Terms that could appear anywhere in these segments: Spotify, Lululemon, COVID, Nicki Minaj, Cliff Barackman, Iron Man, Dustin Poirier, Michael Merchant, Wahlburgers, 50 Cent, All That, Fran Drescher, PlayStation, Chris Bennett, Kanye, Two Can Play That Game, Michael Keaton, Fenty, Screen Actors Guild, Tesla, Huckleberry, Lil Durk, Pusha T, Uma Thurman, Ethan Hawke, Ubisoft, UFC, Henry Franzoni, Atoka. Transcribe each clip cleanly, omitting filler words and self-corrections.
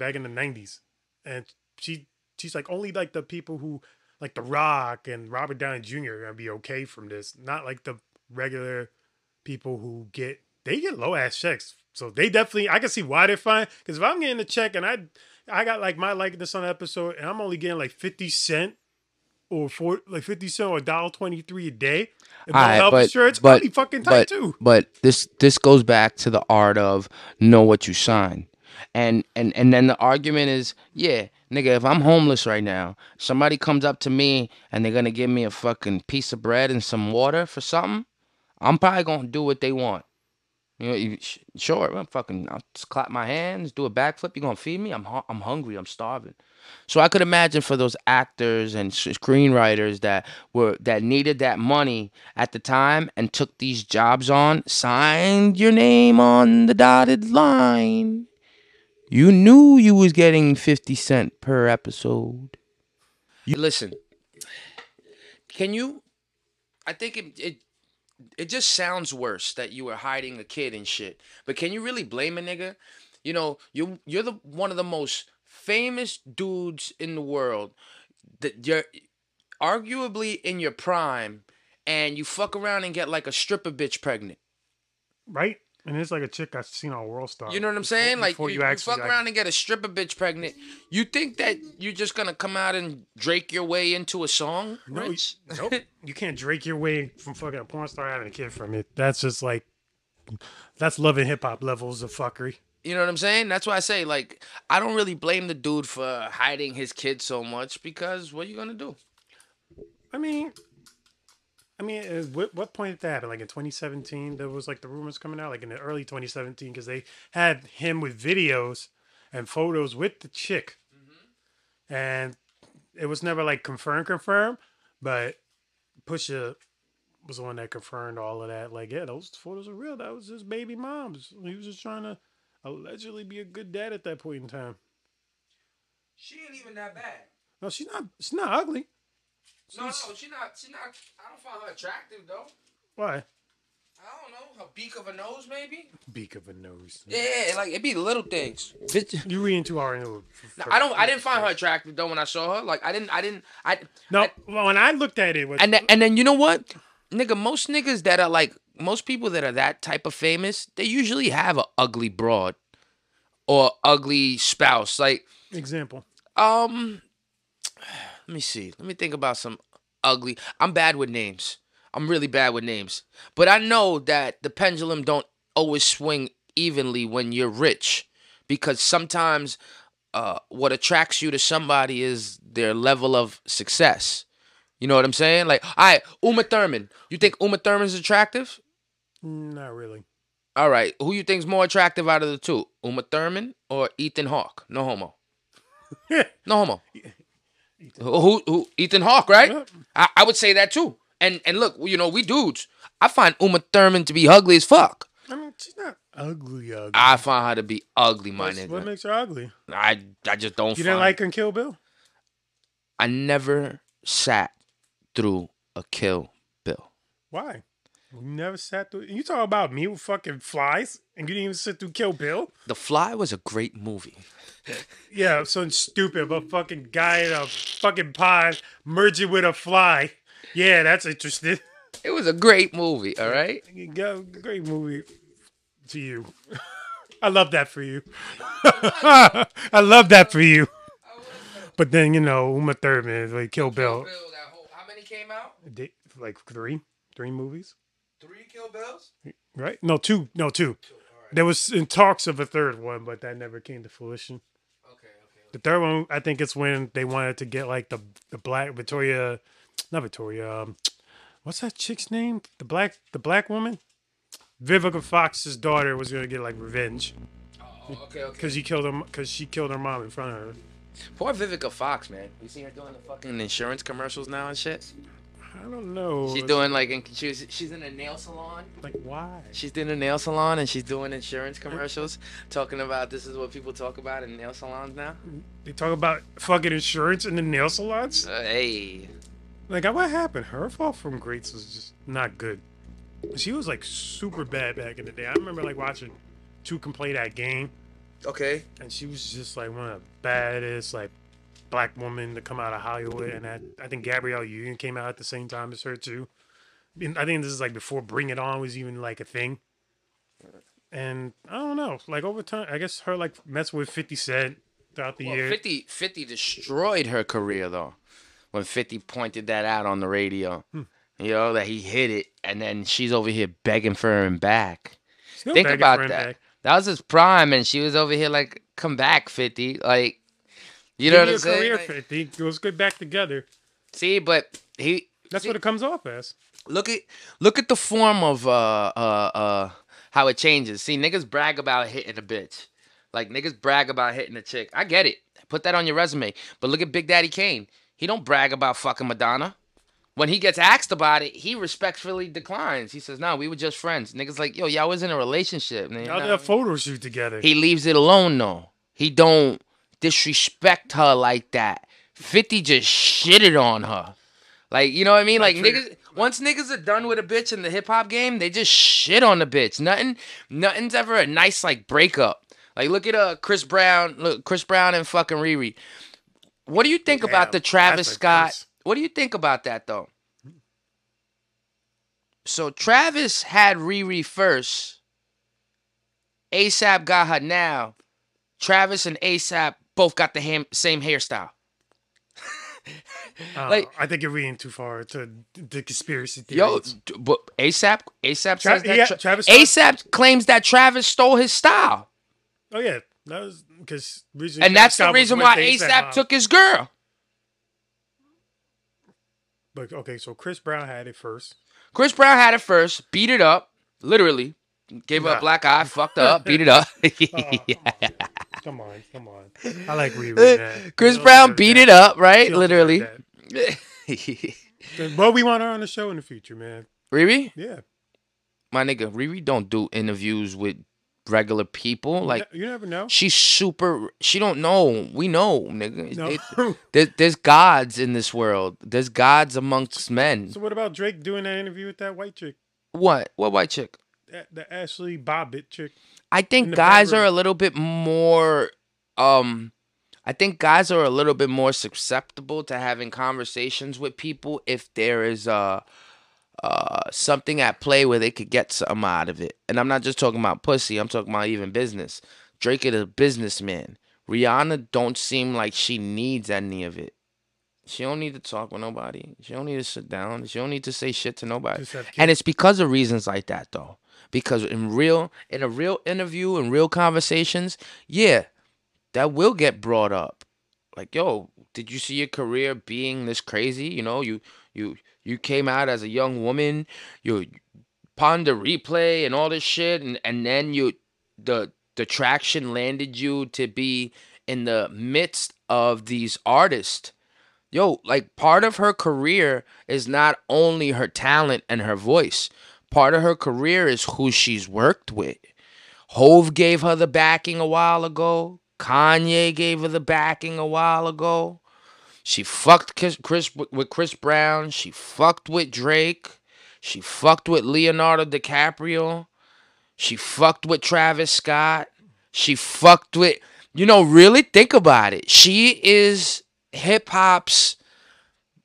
back in the 90s. And she's like, only like the people who like The Rock and Robert Downey Jr. are gonna be okay from this. Not like the regular people who get low ass checks. So they definitely, I can see why they're fine. Because if I'm getting a check and I got like my likeness on an episode and I'm only getting like 50 cent or $1.23 a day, and my health shirts, I'll be fucking tight too. But this goes back to the art of know what you sign. And then the argument is, yeah, nigga, if I'm homeless right now, somebody comes up to me and they're gonna give me a fucking piece of bread and some water for something, I'm probably gonna do what they want. You know, sure, I'll just clap my hands, do a backflip. You're gonna feed me? I'm hungry. I'm starving. So I could imagine for those actors and screenwriters that needed that money at the time and took these jobs on, signed your name on the dotted line. You knew you was getting 50 cent per episode. Listen, can you? I think it just sounds worse that you were hiding a kid and shit. But can you really blame a nigga? You know, you're the one of the most famous dudes in the world. That you're arguably in your prime, and you fuck around and get like a stripper bitch pregnant, right? And it's like a chick I've seen on World Star. You know what I'm saying? You fuck around and get a stripper bitch pregnant. You think that you're just going to come out and Drake your way into a song? No, Rich? Nope. You can't Drake your way from fucking a porn star having a kid from it. That's just like, that's Love and Hip Hop levels of fuckery. You know what I'm saying? That's why I say, like, I don't really blame the dude for hiding his kid so much, because what are you going to do? I mean, what point did that happen? Like in 2017, there was like the rumors coming out, like in the early 2017, because they had him with videos and photos with the chick. Mm-hmm. And it was never like confirmed, but Pusha was the one that confirmed all of that. Like, yeah, those photos are real. That was his baby mom's. He was just trying to allegedly be a good dad at that point in time. She ain't even that bad. No, she's not. She's not ugly. No, she's not, I don't find her attractive, though. Why? I don't know. Her beak of a nose, maybe? Beak of a nose. Yeah, like, it be little things. You're reading too hard. I didn't find her attractive, though, when I saw her. Like, when I looked at it. And then, you know what? Nigga, most niggas that are, like, most people that are that type of famous, they usually have an ugly broad or ugly spouse. Like. Example. Let me see. Let me think about some ugly. I'm bad with names. I'm really bad with names. But I know that the pendulum don't always swing evenly when you're rich, because sometimes what attracts you to somebody is their level of success. You know what I'm saying? Like, all right, Uma Thurman. You think Uma Thurman's attractive? Not really. All right. Who you think's more attractive out of the two? Uma Thurman or Ethan Hawke? No homo. No homo. Ethan. Who? Ethan Hawke, right? Yep. I would say that too. And look, you know, we dudes. I find Uma Thurman to be ugly as fuck. I mean, she's not ugly. I find her to be ugly, my nigga. What makes her ugly? I just don't. You didn't like her in Kill Bill? I never sat through a Kill Bill. Why? You never sat through? You talk about me with fucking flies, and you didn't even sit through Kill Bill? The Fly was a great movie. Yeah, something stupid about fucking guy in a fucking pond merging with a fly. Yeah, that's interesting. It was a great movie, all right? Great movie to you. I love that for you. I love that for you. But then, you know, Uma Thurman, like Kill Bill. How many came out? Like three movies. Three Kill Bills? Right? No, two. There was in talks of a third one, but that never came to fruition. Okay. The third one, I think it's when they wanted to get like the black Victoria, not Victoria. What's that chick's name? The black woman, Vivica Fox's daughter was gonna get like revenge. Oh, okay. Because she killed her mom in front of her. Poor Vivica Fox, man. You seen her doing the fucking insurance commercials now and shit. I don't know. She's doing like she's in a nail salon. Like why? She's in a nail salon and she's doing insurance commercials, talking about this is what people talk about in nail salons now. They talk about fucking insurance in the nail salons. Hey, like what happened? Her fall from grace was just not good. She was like super bad back in the day. I remember like watching Two can play that game, Okay. And she was just like one of the baddest like black women to come out of Hollywood. And I think Gabrielle Union came out at the same time as her too. And I think this is like before Bring It On was even like a thing. And I don't know, like over time, I guess her like mess with 50 Cent throughout the year. 50 destroyed her career though. When 50 pointed that out on the radio, you know, that he hit it, and then she's over here begging for him back. Still think about that. That was his prime, and she was over here like, "Come back, 50." Like, you know what I'm saying? Career, like, 50. Let's get back together. See, but he—that's what it comes off as. Look at the form of how it changes. See, niggas brag about hitting a bitch. Like niggas brag about hitting a chick. I get it. Put that on your resume. But look at Big Daddy Kane. He don't brag about fucking Madonna. When he gets asked about it, he respectfully declines. He says, "No, we were just friends." Niggas like, "Yo, y'all was in a relationship. Y'all did a photo shoot together." He leaves it alone though. He don't disrespect her like that. 50 just shitted on her. Like, you know what I mean? Like niggas, once niggas are done with a bitch in the hip hop game, they just shit on the bitch. Nothing's ever a nice like breakup. Like look at Chris Brown. Look, Chris Brown and fucking Riri. What do you think about the Travis Scott? What do you think about that, though? So Travis had Riri first. A$AP got her now. Travis and A$AP both got the same hairstyle. Like, I think you're reading too far to the conspiracy theories. Yo, but A$AP says that Travis A$AP claims that Travis stole his style. Oh, yeah. That was because that's the reason why A$AP took his girl. But okay, so Chris Brown had it first. Chris Brown had it first, beat it up, literally. Gave her a black eye, fucked her up, beat it up. Come on. I like Riri, man. Chris Brown beat it up, right? Literally. But we want her on the show in the future, man. Riri? Yeah. My nigga, Riri don't do interviews with regular people. Like, you never know. She's super. She don't know. We know, nigga. No. There's gods in this world. There's gods amongst men. So what about Drake doing that interview with that white chick? What white chick? The Ashley Bobbitt chick. I think guys are a little bit more susceptible to having conversations with people if there is something at play where they could get something out of it. And I'm not just talking about pussy. I'm talking about even business. Drake is a businessman. Rihanna don't seem like she needs any of it. She don't need to talk with nobody. She don't need to sit down. She don't need to say shit to nobody. And it's because of reasons like that, though. Because in a real interview, in real conversations, yeah, that will get brought up. Like, yo, did you see your career being this crazy? You know, you came out as a young woman, you ponder replay and all this shit, and then the traction landed you to be in the midst of these artists. Yo, like part of her career is not only her talent and her voice. Part of her career is who she's worked with. Hove gave her the backing a while ago. Kanye gave her the backing a while ago. She fucked Chris Brown. She fucked with Drake. She fucked with Leonardo DiCaprio. She fucked with Travis Scott. She fucked with... You know, really think about it. She is hip-hop's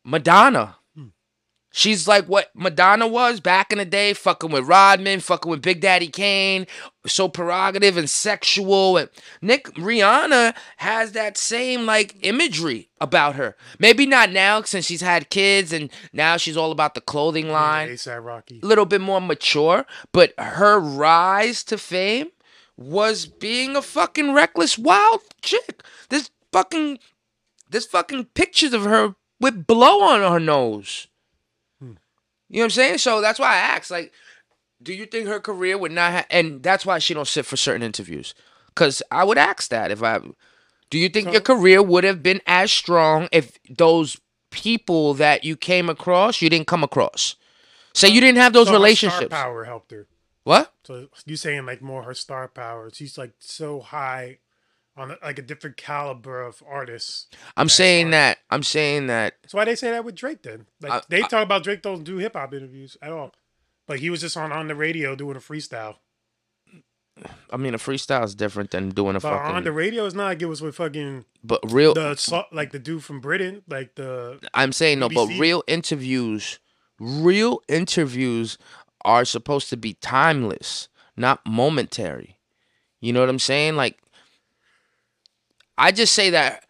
Madonna. She's like what Madonna was back in the day, fucking with Rodman, fucking with Big Daddy Kane, so prerogative and sexual. And Rihanna has that same like imagery about her. Maybe not now since she's had kids and now she's all about the clothing line. A$AP Rocky. A little bit more mature, but her rise to fame was being a fucking reckless, wild chick. There's fucking pictures of her with blow on her nose. You know what I'm saying? So that's why I asked, like, do you think her career would not have... And that's why she don't sit for certain interviews. Because I would ask that if I... Do you think your career would have been as strong if those people that you came across, you didn't come across? Say you didn't have those relationships. Her star power helped her. What? So you're saying, like, more her star power. She's, like, so high on, like, a different caliber of artists. I'm saying that. That's why they say that with Drake then. Like they talk about Drake don't do hip-hop interviews at all. Like, he was just on the radio doing a freestyle. I mean, a freestyle is different than doing a fucking... on the radio, it's not like it was with fucking... But real... like the dude from Britain, like the... I'm saying, no, but real interviews are supposed to be timeless, not momentary. You know what I'm saying? Like, I just say that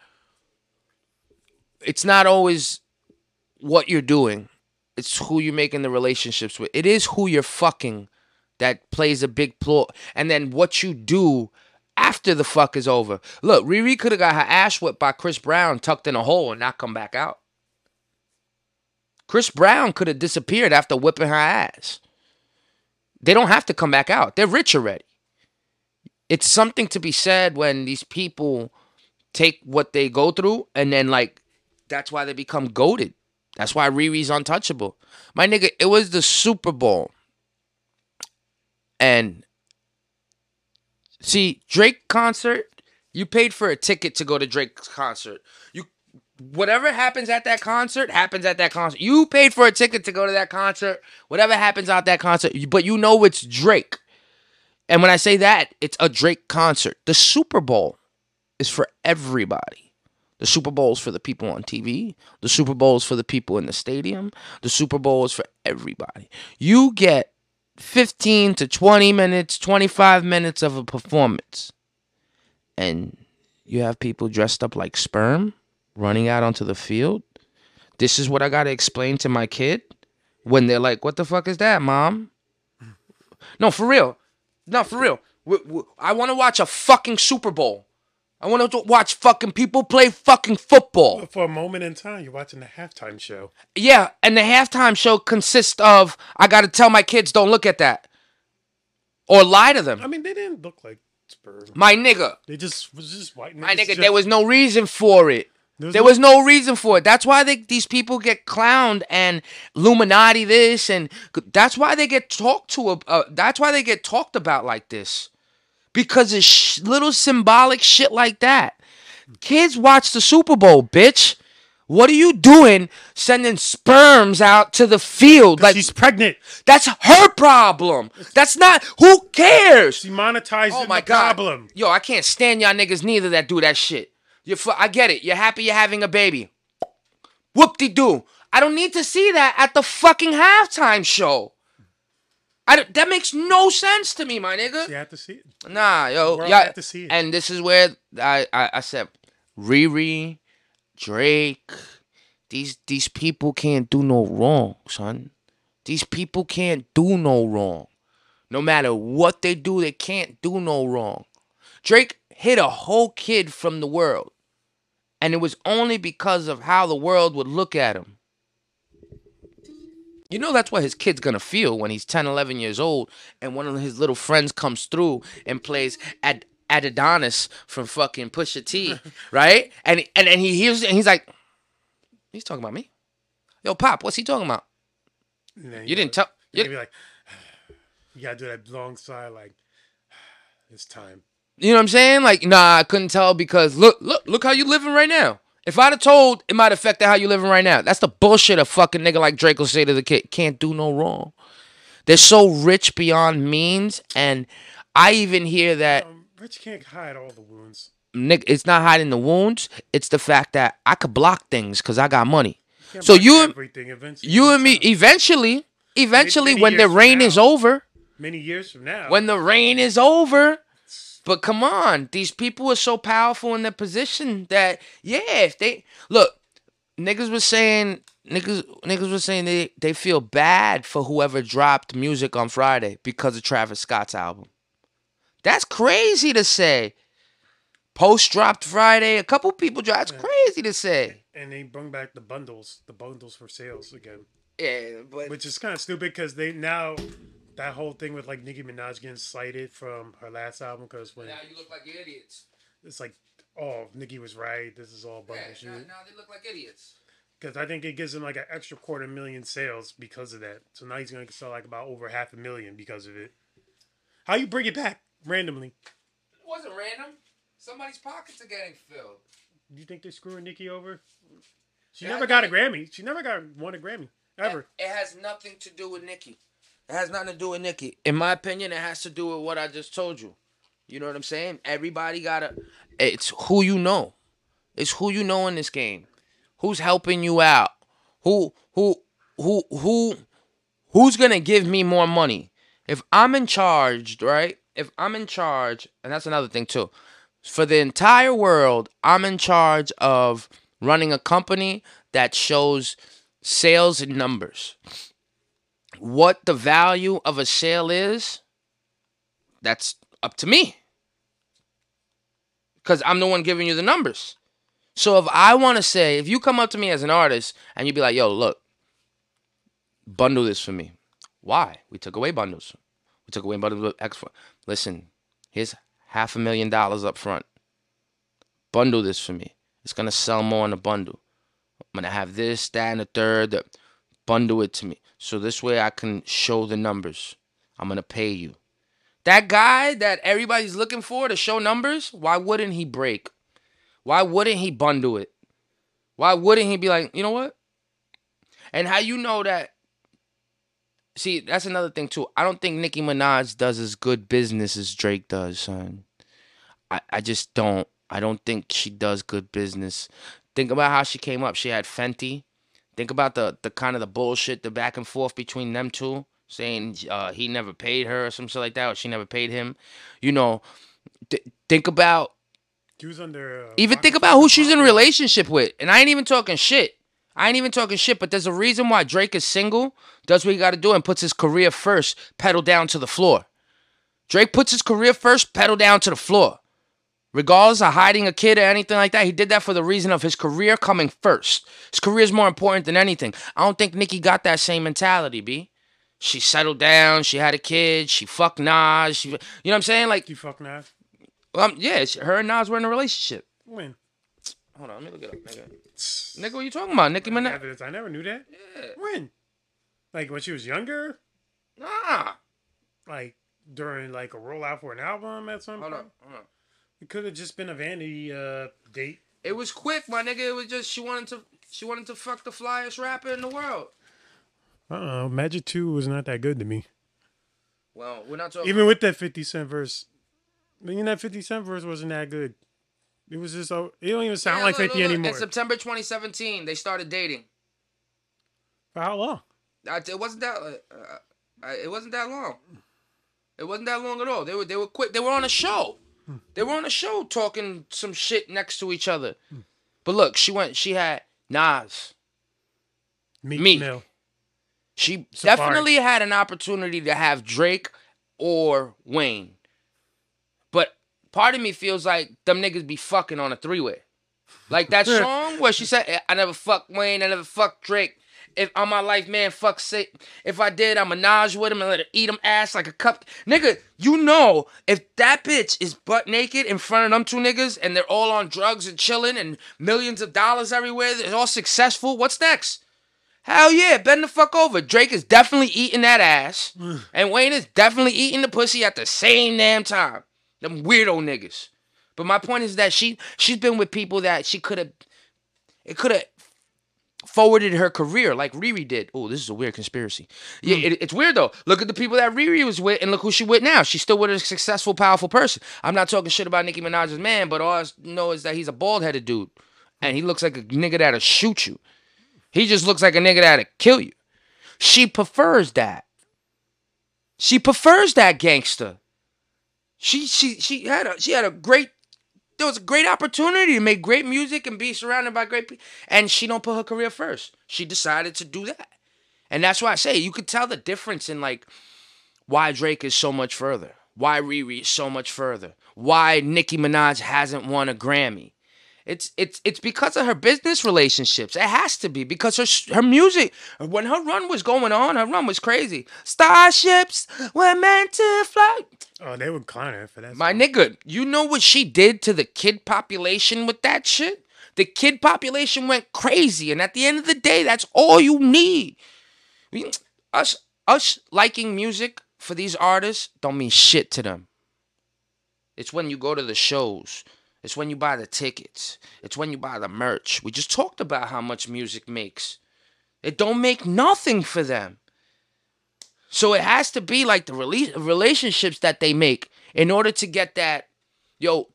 it's not always what you're doing. It's who you're making the relationships with. It is who you're fucking that plays a big plot. And then what you do after the fuck is over. Look, Riri could have got her ass whipped by Chris Brown tucked in a hole and not come back out. Chris Brown could have disappeared after whipping her ass. They don't have to come back out. They're rich already. It's something to be said when these people take what they go through and then, like, that's why they become goated. That's why Riri's untouchable. My nigga, it was the Super Bowl. And see, Drake concert, you paid for a ticket to go to Drake's concert. You, whatever happens at that concert, happens at that concert. You paid for a ticket to go to that concert. Whatever happens at that concert, but you know it's Drake. And when I say that, it's a Drake concert. The Super Bowl is for everybody. The Super Bowl is for the people on TV. The Super Bowl is for the people in the stadium. The Super Bowl is for everybody. You get 15 to 20 minutes, 25 minutes of a performance. And you have people dressed up like sperm running out onto the field. This is what I got to explain to my kid when they're like, what the fuck is that, mom? No, for real. No, for real. I want to watch a fucking Super Bowl. I want to watch fucking people play fucking football. For a moment in time, you're watching the halftime show. Yeah, and the halftime show consists of, I got to tell my kids don't look at that. Or lie to them. I mean, they didn't look like sperm. My nigga. They just was just white. My nigga, there was no reason for it. There was no reason for it. That's why these people get clowned and Illuminati this, and that's why they get talked to. That's why they get talked about like this, because it's little symbolic shit like that. Kids watch the Super Bowl, bitch. What are you doing sending sperms out to the field? Like, she's pregnant. That's her problem. That's not... Who cares? She monetized the problem. Yo, I can't stand y'all niggas neither that do that shit. I get it. You're happy you're having a baby. Whoop-de-doo. I don't need to see that at the fucking halftime show. That makes no sense to me, my nigga. You have to see it. Nah, yo. You have to see it. And this is where I said, Riri, Drake, these people can't do no wrong, son. These people can't do no wrong. No matter what they do, they can't do no wrong. Drake hid a whole kid from the world. And it was only because of how the world would look at him. You know that's what his kid's going to feel when he's 10, 11 years old and one of his little friends comes through and plays Adonis from fucking Pusha T, right? And he hears it and he's like, he's talking about me? Yo, Pop, what's he talking about? You didn't tell. You'd be like, you got to do that long sigh like, it's time. You know what I'm saying? Like, nah, I couldn't tell because look how you living right now. If I'd have told, it might have affected how you living right now. That's the bullshit a fucking nigga like Drake will say to the kid. Can't do no wrong. They're so rich beyond means, and I even hear that... rich can't hide all the wounds. Nick, it's not hiding the wounds. It's the fact that I could block things because I got money. So you and me, eventually, when the rain is over... Many years from now. When the rain is over... But come on, these people are so powerful in their position that, yeah, if they... Look, niggas was saying they feel bad for whoever dropped music on Friday because of Travis Scott's album. That's crazy to say. Post dropped Friday. A couple people dropped. It's crazy to say. And they bring back the bundles. The bundles for sales again. Yeah, but... Which is kind of stupid because they now... That whole thing with like Nicki Minaj getting slighted from her last album because when now you look like idiots. It's like, oh, Nicki was right. This is all bullshit. Yeah, now they look like idiots. Because I think it gives him like an extra 250,000 sales because of that. So now he's going to sell like about over 500,000 because of it. How you bring it back randomly? It wasn't random. Somebody's pockets are getting filled. You think they're screwing Nicki over? She never got a Grammy. She never won a Grammy ever. It has nothing to do with Nicki. It has nothing to do with Nicki. In my opinion, it has to do with what I just told you. You know what I'm saying? Everybody gotta... It's who you know. It's who you know in this game. Who's helping you out? Who's gonna give me more money? If I'm in charge, right? If I'm in charge, and that's another thing too. For the entire world, I'm in charge of running a company that shows sales and numbers. What the value of a sale is, that's up to me. Because I'm the one giving you the numbers. So if I want to say, if you come up to me as an artist and you be like, yo, look, bundle this for me. Why? We took away bundles. We took away bundles with extra. Listen, here's $500,000 up front. Bundle this for me. It's going to sell more in a bundle. I'm going to have this, that, and a third. Bundle it to me. So this way I can show the numbers. I'm going to pay you. That guy that everybody's looking for to show numbers, why wouldn't he break? Why wouldn't he bundle it? Why wouldn't he be like, you know what? And how you know that? See, that's another thing, too. I don't think Nicki Minaj does as good business as Drake does, son. I just don't. I don't think she does good business. Think about how she came up. She had Fenty. Think about the kind of the bullshit, the back and forth between them two. Saying he never paid her or some shit like that, or she never paid him. You know, think about... She was under, even think about who she's in a relationship with. And I ain't even talking shit. I ain't even talking shit, but there's a reason why Drake is single, does what he got to do, and puts his career first, pedal down to the floor. Drake puts his career first, pedal down to the floor. Regardless of hiding a kid or anything like that, he did that for the reason of his career coming first. His career is more important than anything. I don't think Nicki got that same mentality, B. She settled down, she had a kid, she fucked Nas, you know what I'm saying? Like, you fucked Nas? Yeah, her and Nas were in a relationship. When? Hold on, let me look it up, nigga. Nigga, what are you talking about? Nicki Minaj? I never knew that. Yeah. When? Like, when she was younger? Nah. Like, during, like, a rollout for an album at some point? Hold on. It could have just been a vanity date. It was quick, my nigga. It was just, she wanted to fuck the flyest rapper in the world. Uh-oh, Magic 2 was not that good to me. Well, we're not talking... Even with that 50 Cent verse. I mean, that 50 Cent verse wasn't that good. It was just... It don't even sound like 50 anymore. In September 2017, they started dating. For how long? It wasn't that long. It wasn't that long at all. They were quick. They were on a show. They were on a show talking some shit next to each other. But look, she had Nas. Meek Mill. She definitely had an opportunity to have Drake or Wayne. But part of me feels like them niggas be fucking on a three-way. Like that song where she said, I never fucked Wayne, I never fucked Drake. If I'm my life, man, fuck sick. If I did, I'ma Naj with him and let her eat him ass like a cup. Nigga, you know, if that bitch is butt naked in front of them two niggas and they're all on drugs and chilling and millions of dollars everywhere, they're all successful, what's next? Hell yeah, bend the fuck over. Drake is definitely eating that ass. And Wayne is definitely eating the pussy at the same damn time. Them weirdo niggas. But my point is that she's been with people that she could have... It could have forwarded her career like Riri did. Oh, this is a weird conspiracy. Yeah, it's weird though. Look at the people that Riri was with and look who she with now. She's still with a successful, powerful person. I'm not talking shit about Nicki Minaj's man, but all I know is that he's a bald-headed dude. And he looks like a nigga that'll shoot you. He just looks like a nigga that'll kill you. She prefers that. She prefers that gangster. She had a great... There was a great opportunity to make great music and be surrounded by great people. And she don't put her career first. She decided to do that. And that's why I say you could tell the difference in like why Drake is so much further. Why Riri is so much further. Why Nicki Minaj hasn't won a Grammy. It's because of her business relationships. It has to be because her music, when her run was going on, her run was crazy. Starships were meant to fly. Oh, they were clowning for that. My nigga, you know what she did to the kid population with that shit? The kid population went crazy, and at the end of the day, that's all you need. Us liking music for these artists don't mean shit to them. It's when you go to the shows. It's when you buy the tickets. It's when you buy the merch. We just talked about how much music makes. It don't make nothing for them. So it has to be like the relationships that they make in order to get that, yo,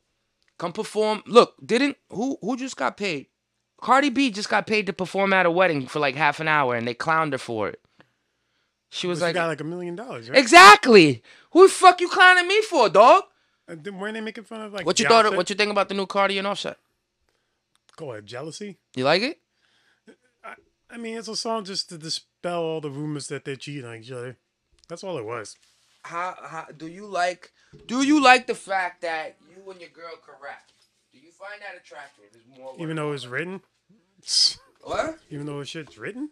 come perform. Look, who just got paid? Cardi B just got paid to perform at a wedding for like half an hour, and they clowned her for it. She was like, "Got like $1 million, right?" Exactly. Who the fuck you clowning me for, dog? Weren't they making fun of like? What you thought? What you think about the new Cardi and Offset? Go ahead, Jealousy. You like it? I mean, it's a song just to dispel all the rumors that they're cheating on each other. That's all it was. How do you like? Do you like the fact that you and your girl correct? Do you find that attractive? There's more. Even though it's written. What? Even though shit's written.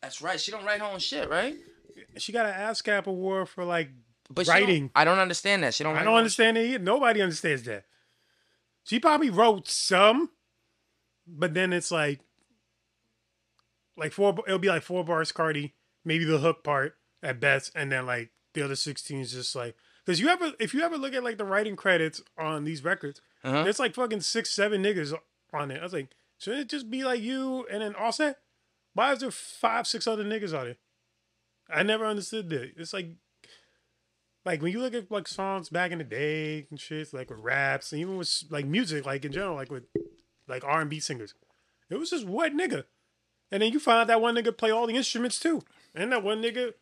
That's right. She don't write her own shit, right? She got an ASCAP award for like writing. I don't understand that. She don't. I don't understand it either. Nobody understands that. She probably wrote some, but then it's like. It'll be like 4 bars Cardi, maybe the hook part at best, and then like the other 16 is just like, because if you ever look at like the writing credits on these records, there's like fucking 6, 7 niggas on it. I was like, shouldn't it just be like you and then Offset? Why is there 5, 6 other niggas on it? I never understood that. It's like when you look at like songs back in the day and shit, like with raps and even with like music, like in general, like with like R&B singers, it was just one nigga. And then you find out that one nigga play all the instruments too. And that one nigga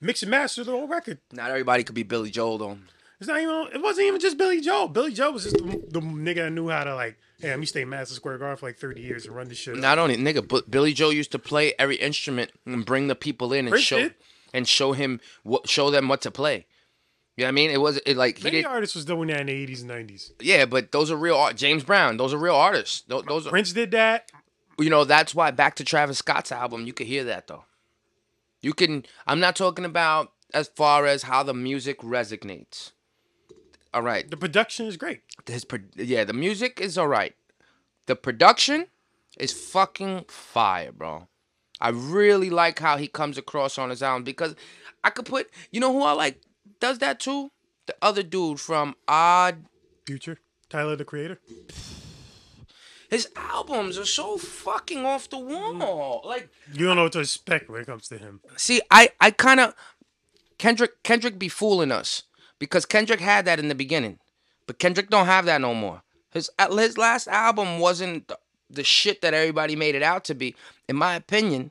mix and master the whole record. Not everybody could be Billy Joel though. It wasn't even just Billy Joel. Billy Joel was just the nigga that knew how to like, hey, let me stay in Madison Square Garden for like 30 years and run this shit. Not only nigga, but Billy Joel used to play every instrument and bring the people in and show them what to play. You know what I mean? It was like many artists was doing that in the 80s and 90s. Yeah, but those are real artists. James Brown, those are real artists. Prince did that. You know, that's why back to Travis Scott's album, you could hear that, though. You can... I'm not talking about as far as how the music resonates. All right. The production is great. Yeah, the music is all right. The production is fucking fire, bro. I really like how he comes across on his album because I could put... You know who I like does that, too? The other dude from Odd... Future? Tyler, the Creator? His albums are so fucking off the wall. Like you don't know what to expect when it comes to him. See, I kind of Kendrick be fooling us because Kendrick had that in the beginning, but Kendrick don't have that no more. His last album wasn't the shit that everybody made it out to be. In my opinion,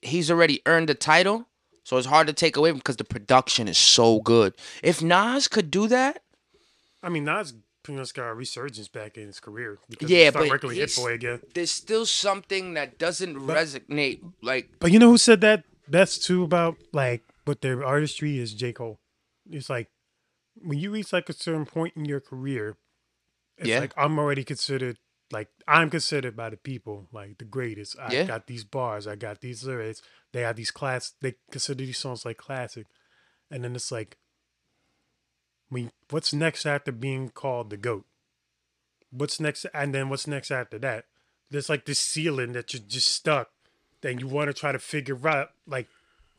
he's already earned the title, so it's hard to take away from because the production is so good. If Nas could do that, I mean Nas. Pretty much got a resurgence back in his career. Yeah, but Hit Boy again. There's still something that doesn't resonate. But you know who said that best too about like what their artistry is? J. Cole. It's like when you reach like a certain point in your career, it's like I'm already considered like I'm considered by the people like the greatest. I got these bars. I got these lyrics. They have these They consider these songs like classic, and then it's like. I mean, what's next after being called the GOAT? What's next? And then what's next after that? There's like this ceiling that you're just stuck. Then you want to try to figure out like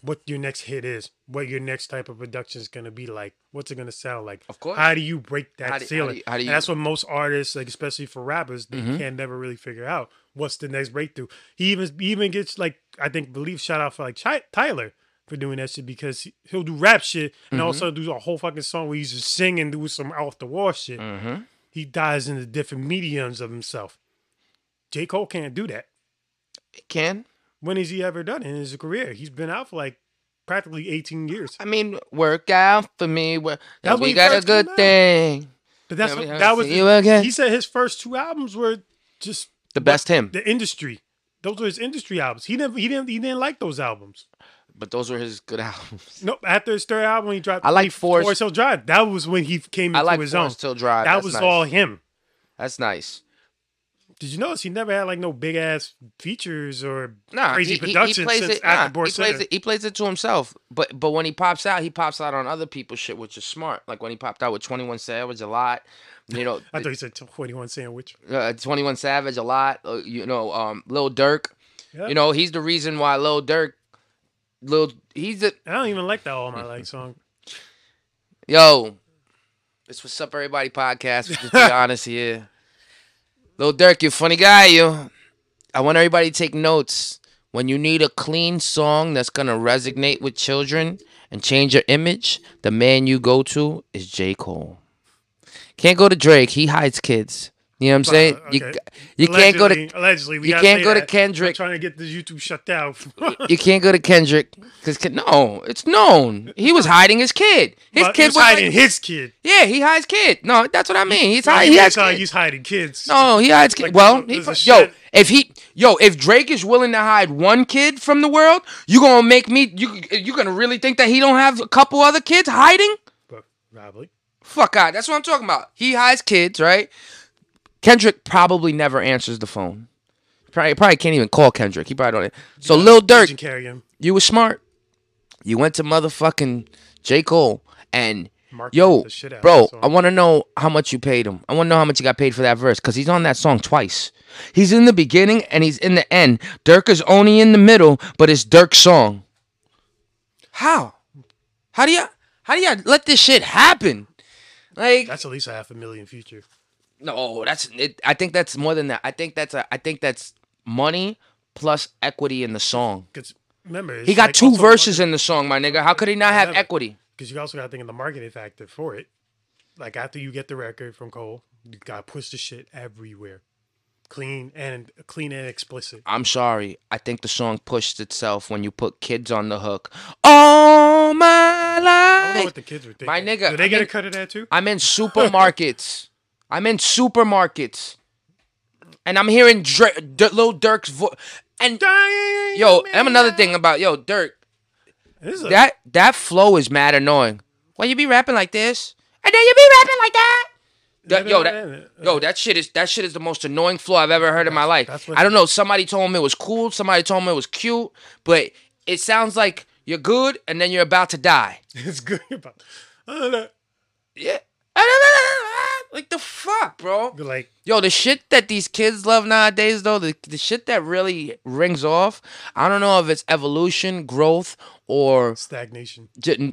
what your next hit is, what your next type of production is going to be like, what's it going to sound like? Of course. How do you break that ceiling? And that's what most artists, like especially for rappers, they can never really figure out what's the next breakthrough. He even gets like, I think, shout out for like Tyler. For doing that shit because he'll do rap shit and also do a whole fucking song where he's just singing and do some off the wall shit. He dives into different mediums of himself. J. Cole can't do that. It can. When has he ever done it in his career? He's been out for like practically 18 years. I mean, work out for me. We got a good thing. But that's he said his first 2 albums were just the best him. The industry. Those were his industry albums. He didn't like those albums. But those were his good albums. No, after his 3rd album, he dropped. I like Forest Hill Drive. That was when he came into his own. Forest Hill Drive. That was all him. That's nice. Did you notice he never had like no big ass features or crazy production since after Born Sinner? He plays it to himself. But when he pops out on other people's shit, which is smart. Like when he popped out with 21 Savage a lot. You know, I thought you said 21 Sandwich. 21 Savage a lot. You know, Lil Durk. Yep. You know, he's the reason why Lil Durk. I don't even like that All My Life song. Yo, it's What's Up Everybody podcast. Just be honest here. Lil Durk, you funny guy, you. I want everybody to take notes. When you need a clean song that's going to resonate with children and change your image, the man you go to is J. Cole. Can't go to Drake. He hides kids. You know what I'm saying? Okay. You can't go to to Kendrick. I'm trying to get this YouTube shut down. You can't go to Kendrick because it's known he was hiding his kid. His kid was hiding. Yeah, he hides kid. No, that's what I mean. He's hiding kids. No, he hides kids. Like, if Drake is willing to hide one kid from the world, you gonna make me? You gonna really think that he don't have a couple other kids hiding? Probably. Fuck out. That's what I'm talking about. He hides kids, right? Kendrick probably never answers the phone. Probably can't even call Kendrick. He probably don't. So Lil Durk, you were smart. You went to motherfucking J. Cole and I want to know how much you paid him. I want to know how much you got paid for that verse because he's on that song twice. He's in the beginning and he's in the end. Durk is only in the middle, but it's Durk's song. How? How do you let this shit happen? Like that's at least $500,000 future. No, that's it. I think that's more than that. I think that's money plus equity in the song. Remember, he got two verses in the song, my nigga. How could he not have equity? Because you also got to think of the marketing factor for it. Like after you get the record from Cole, you got to push the shit everywhere, clean and explicit. I'm sorry, I think the song pushed itself when you put kids on the hook. All my life. I don't know what the kids were thinking. My nigga, did they get a cut of that too? I'm in supermarkets. And I'm hearing Lil Durk's voice. And I'm another thing about Durk. That flow is mad annoying. Why you be rapping like this? And then you be rapping like that. That shit is the most annoying flow I've ever heard in my life. I don't know. Somebody told me it was cool. Somebody told me it was cute. But it sounds like you're good and then you're about to die. It's good. Yeah. Like the fuck, bro. Like, the shit that these kids love nowadays, though, the shit that really rings off. I don't know if it's evolution, growth, or stagnation,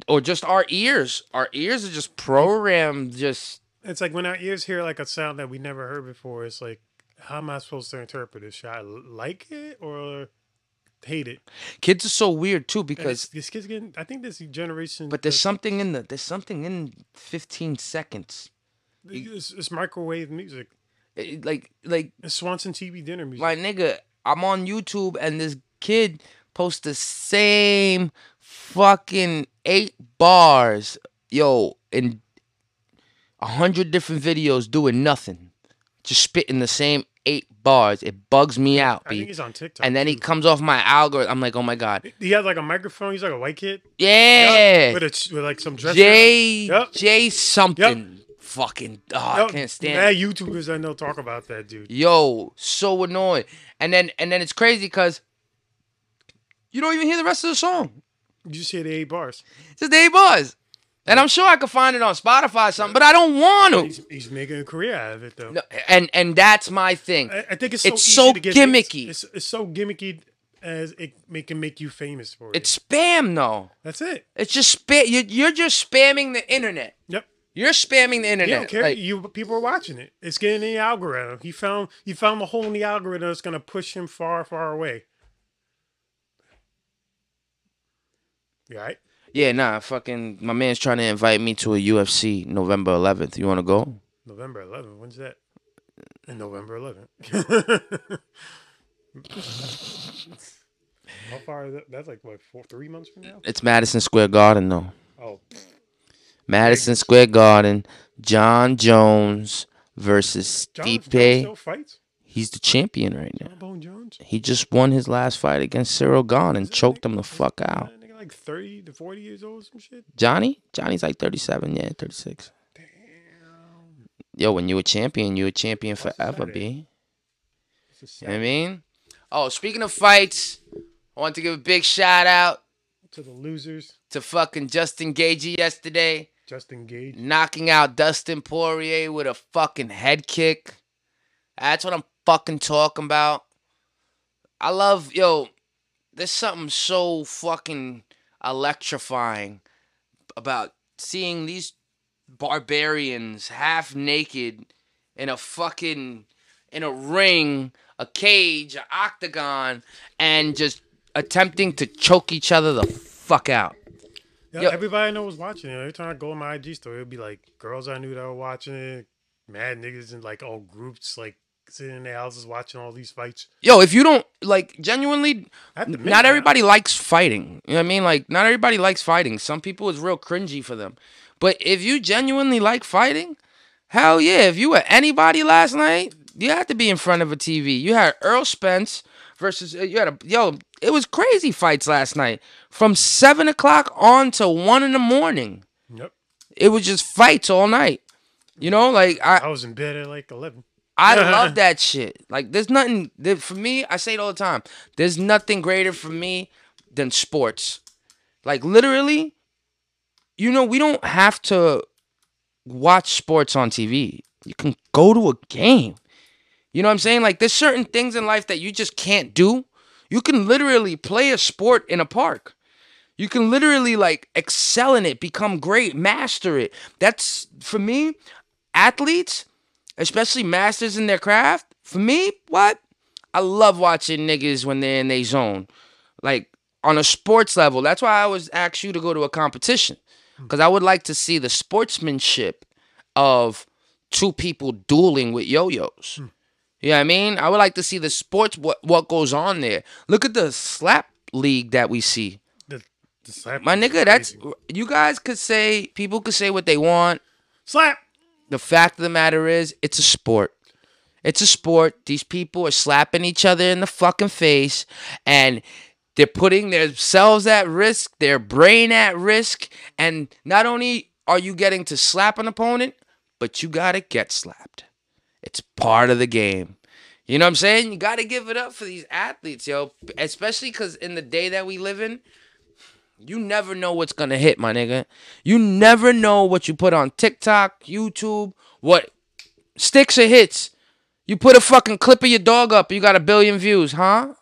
or just our ears. Our ears are just programmed. It's like when our ears hear like a sound that we never heard before. It's like, how am I supposed to interpret this? Should I like it or hate it? Kids are so weird too because these kids getting. I think this generation. But there's something in 15 seconds. It's microwave music, like it's Swanson TV dinner music. My nigga, I'm on YouTube and this kid posts the same fucking 8 bars, in 100 different videos doing nothing, just spitting the same 8 bars. It bugs me out. I think he's on TikTok, and then he comes off my algorithm. I'm like, oh my god. He has like a microphone. He's like a white kid. Yeah, with like some dress. Jay something. Yep. Fucking I can't stand it. YouTubers I know talk about that dude. So annoying. And then it's crazy because you don't even hear the rest of the song. You just hear the 8 bars. Just the 8 bars. And I'm sure I could find it on Spotify or something, but I don't want to. He's making a career out of it though. No, and that's my thing. I think it's so gimmicky. It's so gimmicky as it can make you famous for it. It's spam though. That's it. It's just spam. You're just spamming the internet. Yep. You're spamming the internet. You don't care. People are watching it. It's getting in the algorithm. He found the hole in the algorithm that's going to push him far, far away. You all right? Yeah, nah. Fucking, my man's trying to invite me to a UFC November 11th. You want to go? November 11th? When's that? November 11th. How far is that? That's like, what, 3 months from now? It's Madison Square Garden, though. Oh, Madison Square Garden, John Jones versus Stipe. He's the champion right now. He just won his last fight against Cyril Gane and choked him the fuck out. Nigga like 30 to 40 years old, some shit. Johnny's like 37, yeah, 36. Damn. Yo, when you a champion forever, B. You know what I mean? Oh, speaking of fights, I want to give a big shout out to the losers. To fucking Justin Gaethje yesterday. Justin Gaethje. Knocking out Dustin Poirier with a fucking head kick. That's what I'm fucking talking about. I love, there's something so fucking electrifying about seeing these barbarians half naked in a fucking, in a ring, a cage, an octagon, and just attempting to choke each other the fuck out. Yo, everybody I know was watching it. Every time I go on my IG story, it would be like girls I knew that were watching it, mad niggas in like all groups, like sitting in their houses watching all these fights. Yo, if you don't, like, genuinely, not everybody likes fighting. You know what I mean? Like, not everybody likes fighting. Some people, it's real cringy for them. But if you genuinely like fighting, hell yeah. If you were anybody last night, you had to be in front of a TV. You had Earl Spence versus, it was crazy fights last night. From 7 o'clock on to 1 in the morning. Yep. It was just fights all night. You know, like. I was in bed at like 11. I love that shit. Like, there's nothing. For me, I say it all the time. There's nothing greater for me than sports. Like, literally, you know, we don't have to watch sports on TV. You can go to a game. You know what I'm saying? Like, there's certain things in life that you just can't do. You can literally play a sport in a park. You can literally, like, excel in it, become great, master it. That's, for me, athletes, especially masters in their craft, for me, what? I love watching niggas when they're in their zone. Like, on a sports level. That's why I always ask you to go to a competition. Because I would like to see the sportsmanship of two people dueling with yo-yos. You know what I mean? I would like to see the sports, what goes on there. Look at the slap league that we see. The slap My nigga, that's... You guys could say... People could say what they want. Slap! The fact of the matter is, it's a sport. It's a sport. These people are slapping each other in the fucking face. And they're putting themselves at risk. Their brain at risk. And not only are you getting to slap an opponent, but you gotta get slapped. It's part of the game. You know what I'm saying? You got to give it up for these athletes, yo. Especially because in the day that we live in, you never know what's going to hit, my nigga. You never know what you put on TikTok, YouTube, what sticks or hits. You put a fucking clip of your dog up, you got 1 billion views, huh?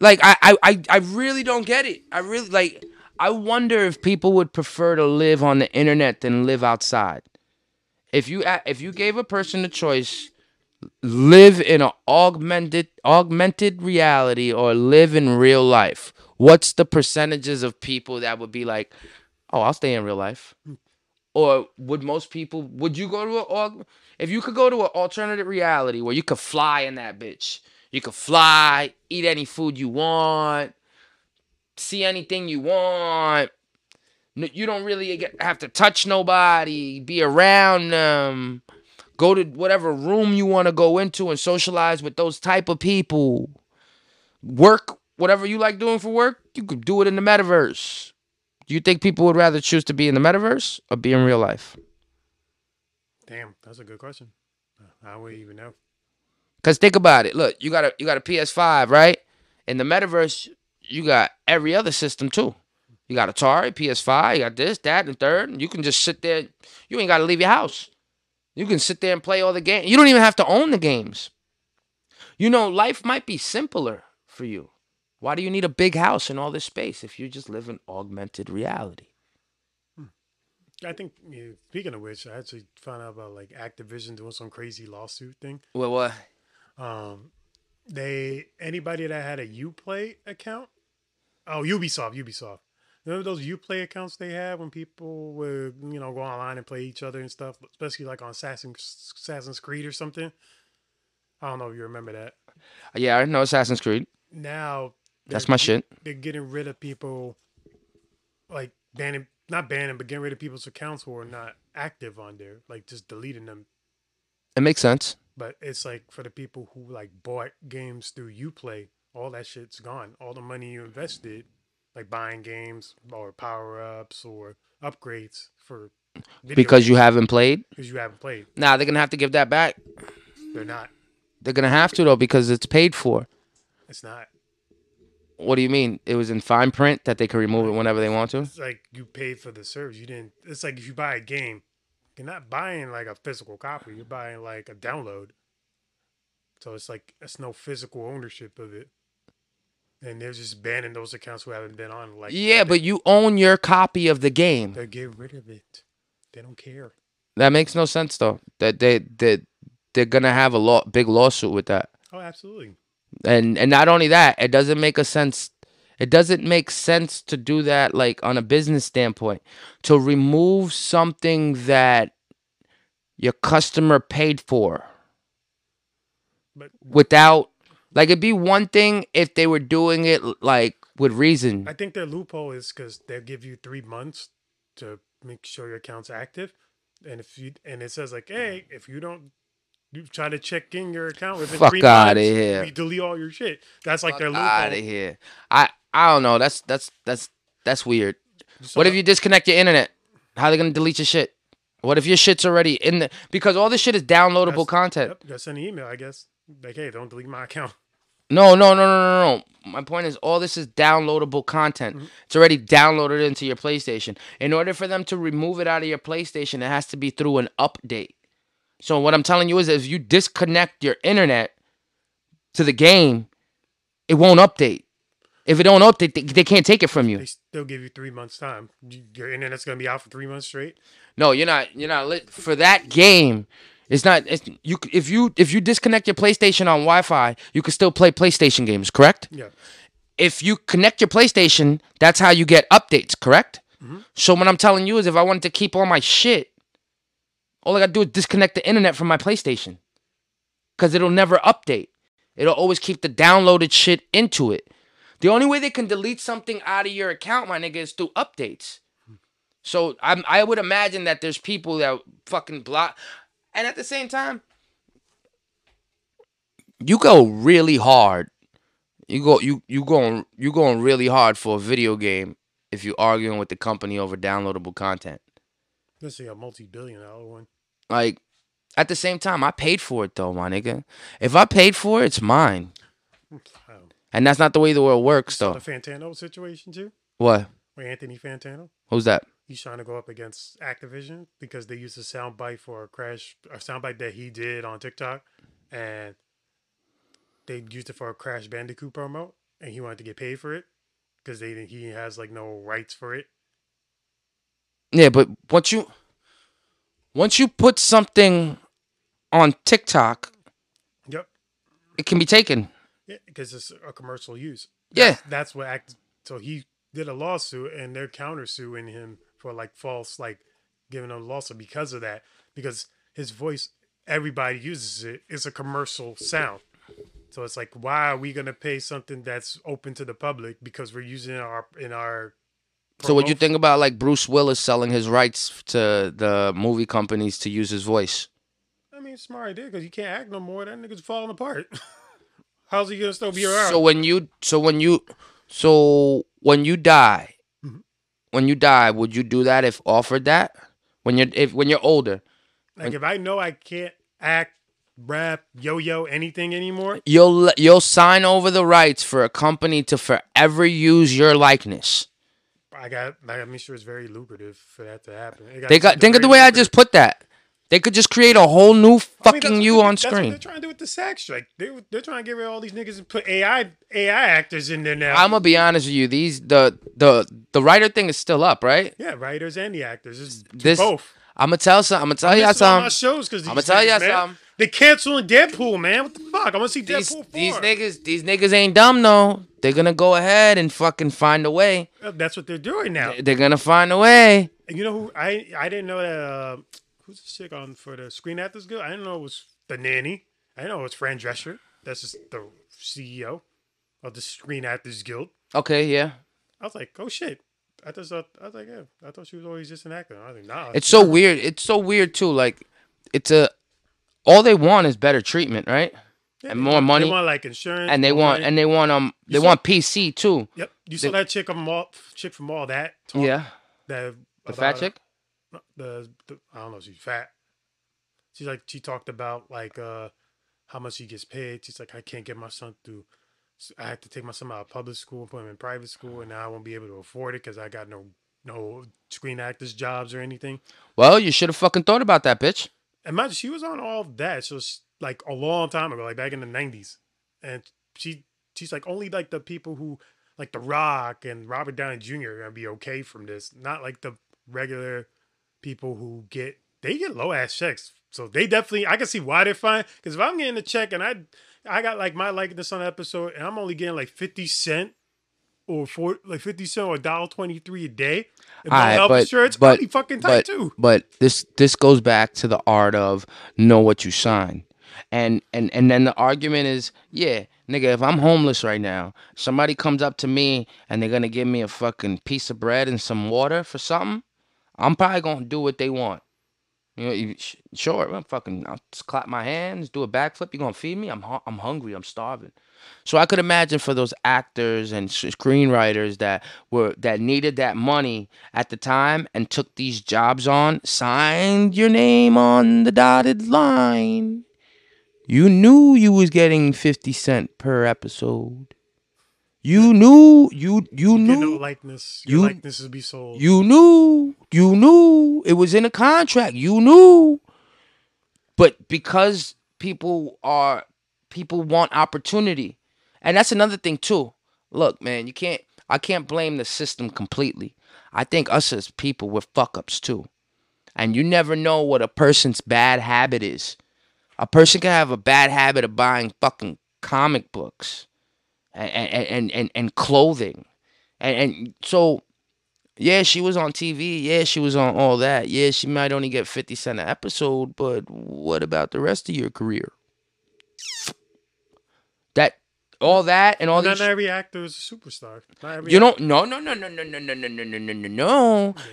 Like, I really don't get it. I really, like, I wonder if people would prefer to live on the internet than live outside. If you gave a person the choice, live in an augmented reality or live in real life, what's the percentages of people that would be like, oh, I'll stay in real life? Or would most people, would you go to an, if you could go to an alternative reality where you could fly in that bitch, you could fly, eat any food you want, see anything you want, you don't really have to touch nobody, be around them, go to whatever room you want to go into and socialize with those type of people. Work, whatever you like doing for work, you could do it in the metaverse. Do you think people would rather choose to be in the metaverse or be in real life? Damn, that's a good question. I wouldn't even know. Because think about it. Look, you got a PS5, right? In the metaverse, you got every other system too. You got Atari, PS5, you got this, that, and third. And you can just sit there. You ain't got to leave your house. You can sit there and play all the games. You don't even have to own the games. You know, life might be simpler for you. Why do you need a big house and all this space if you just live in augmented reality? I think, speaking of which, I actually found out about, like, Activision doing some crazy lawsuit thing. Well, what? Anybody that had a Uplay account? Oh, Ubisoft. Remember those Uplay accounts they had when people would, you know, go online and play each other and stuff, especially like on Assassin's Creed or something? I don't know if you remember that. Yeah, I know Assassin's Creed. Now, that's my shit. They're getting rid of people, like not banning, but getting rid of people's accounts who are not active on there, like just deleting them. It makes sense. But it's like for the people who like bought games through Uplay, all that shit's gone. All the money you invested, like buying games or power-ups or upgrades for video because you haven't played? Because you haven't played. Nah, they're going to have to give that back. They're not. They're going to have to, though, because it's paid for. It's not. What do you mean? It was in fine print that they can remove it whenever they want to? It's like you paid for the service. You didn't. It's like if you buy a game, you're not buying like a physical copy. You're buying like a download. So it's like it's no physical ownership of it. And they're just banning those accounts who haven't been on. Like, yeah, but you own your copy of the game. They get rid of it. They don't care. That makes no sense, though. That they're gonna have a big lawsuit with that. Oh, absolutely. And not only that, it doesn't make a sense. It doesn't make sense to do that, like, on a business standpoint, to remove something that your customer paid for. But without, like, it'd be one thing if they were doing it, like, with reason. I think their loophole is because they'll give you 3 months to make sure your account's active. And if you, and it says, like, hey, if you don't, you try to check in your account within Fuck 3 months, out of here. You delete all your shit. That's like Fuck their loophole. Out of here. I don't know. That's weird. So, what if you disconnect your internet? How are they gonna delete your shit? What if your shit's already in the? Because all this shit is downloadable content. Yep, just send an email, I guess. Like, hey, don't delete my account. No. My point is, all this is downloadable content. Mm-hmm. It's already downloaded into your PlayStation. In order for them to remove it out of your PlayStation, it has to be through an update. So what I'm telling you is, if you disconnect your internet to the game, it won't update. If it don't update, they can't take it from you. They still give you 3 months time. Your internet's gonna be out for 3 months straight. No, you're not. You're not lit for that game. It's not. It's, you. If you disconnect your PlayStation on Wi-Fi, you can still play PlayStation games. Correct? Yeah. If you connect your PlayStation, that's how you get updates. Correct? Mm-hmm. So what I'm telling you is, if I wanted to keep all my shit, all I gotta do is disconnect the internet from my PlayStation, because it'll never update. It'll always keep the downloaded shit into it. The only way they can delete something out of your account, my nigga, is through updates. So I would imagine that there's people that fucking block. And at the same time, you go really hard. You going really hard for a video game if you're arguing with the company over downloadable content. Let's say a multi-billion-dollar one. Like, at the same time, I paid for it, though, my nigga. If I paid for it, it's mine. And that's not the way the world works, though. The Fantano situation, too? What? With Anthony Fantano? Who's that? He's trying to go up against Activision because they used a soundbite for a crash, a soundbite that he did on TikTok, and they used it for a Crash Bandicoot promo, and he wanted to get paid for it because he has, like, no rights for it. Yeah, but once you put something on TikTok, yep, it can be taken. Yeah, because it's a commercial use. That's what so he did a lawsuit, and they're countersuing him for, like, false, like, giving a lawsuit because of that. Because his voice, everybody uses it. It's a commercial sound. So it's like, why are we gonna pay something that's open to the public because we're using it in our So what you think about, like, Bruce Willis selling his rights to the movie companies to use his voice? I mean, smart idea, because you can't act no more. That nigga's falling apart. How's he gonna still be around? So when you die, mm-hmm. Would you do that if offered that? When you're older, like, if I know I can't act, rap, yo-yo, anything anymore, you'll sign over the rights for a company to forever use your likeness. I gotta make sure it's very lucrative for that to happen. Think of the way lucrative. I just put that. They could just create a whole new fucking on screen. That's what they're trying to do with the sax strike. They're trying to get rid of all these niggas and put AI actors in there now. I'm gonna be honest with you. The writer thing is still up, right? Yeah, writers and the actors. It's both. I'm gonna tell y'all something. They canceling Deadpool, man. What the fuck? I want to see Deadpool 4. These niggas ain't dumb, though. They're going to go ahead and fucking find a way. That's what they're doing now. They're going to find a way. And you know who? I didn't know that. Who's this chick on for the Screen Actors Guild? I didn't know it was the nanny. I didn't know it was Fran Drescher. That's just the CEO of the Screen Actors Guild. Okay, yeah. I was like, oh, shit. I thought she was always just an actor. I was like, nah. It's so weird. It's so weird, too. Like, it's a... All they want is better treatment, right? Yeah, and more money. They want, like, insurance, and they want PC too. Yep. You saw that chick from All That. Talk, yeah. The fat chick. I don't know. She's fat. She's like, she talked about, like, how much she gets paid. She's like, I can't get my son through. I have to take my son out of public school and put him in private school, and now I won't be able to afford it because I got no screen actors jobs or anything. Well, you should have fucking thought about that, bitch. Imagine, she was on All That, so she, like, a long time ago, like, back in the 90s. And she's like, only, like, the people who, like, The Rock and Robert Downey Jr. are going to be okay from this. Not, like, the regular people who get low-ass checks. So they definitely, I can see why they're fine. Because if I'm getting a check and I I got like my Like This On episode, and I'm only getting like 50 cent or for like 50 cent or $1.23 a day. And all my health insurance pretty fucking tight too. But this goes back to the art of know what you sign. And then the argument is, yeah, nigga, if I'm homeless right now, somebody comes up to me and they're gonna give me a fucking piece of bread and some water for something, I'm probably gonna do what they want. You know, sure, I'll just clap my hands, do a backflip. You're gonna feed me? I'm hungry. I'm starving. So I could imagine for those actors and screenwriters that needed that money at the time and took these jobs on, signed your name on the dotted line. You knew you was getting 50 cent per episode. You knew you knew no likeness. Your likeness would be sold. You knew it was in a contract. You knew. But because people want opportunity. And that's another thing too. Look, man, I can't blame the system completely. I think us as people, we're fuck-ups too. And you never know what a person's bad habit is. A person can have a bad habit of buying fucking comic books and clothing. And so, yeah, she was on TV. Yeah, she was on All That. Yeah, she might only get 50 cents an episode, but what about the rest of your career? Not every actor is a superstar. No.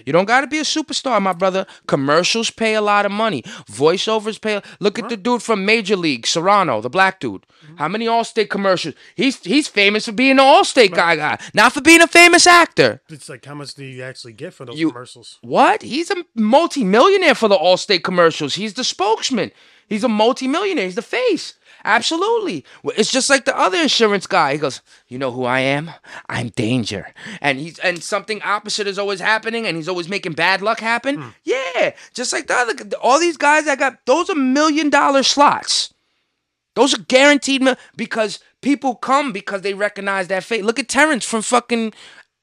You don't got to be a superstar, my brother. Commercials pay a lot of money. Voiceovers pay. Look at the dude from Major League, Serrano, the black dude. How many Allstate commercials? He's famous for being an Allstate guy, not for being a famous actor. It's like, how much do you actually get for those commercials? What? He's a multi-millionaire for the Allstate commercials. He's the spokesman. He's a multi-millionaire. He's the face. Absolutely. It's just like the other insurance guy. He goes, you know who I am? I'm danger. And something opposite is always happening, and he's always making bad luck happen. Yeah. Just like the other, all these guys that got, those are $1 million slots. Those are guaranteed because people come because they recognize that fate. Look at Terrence from fucking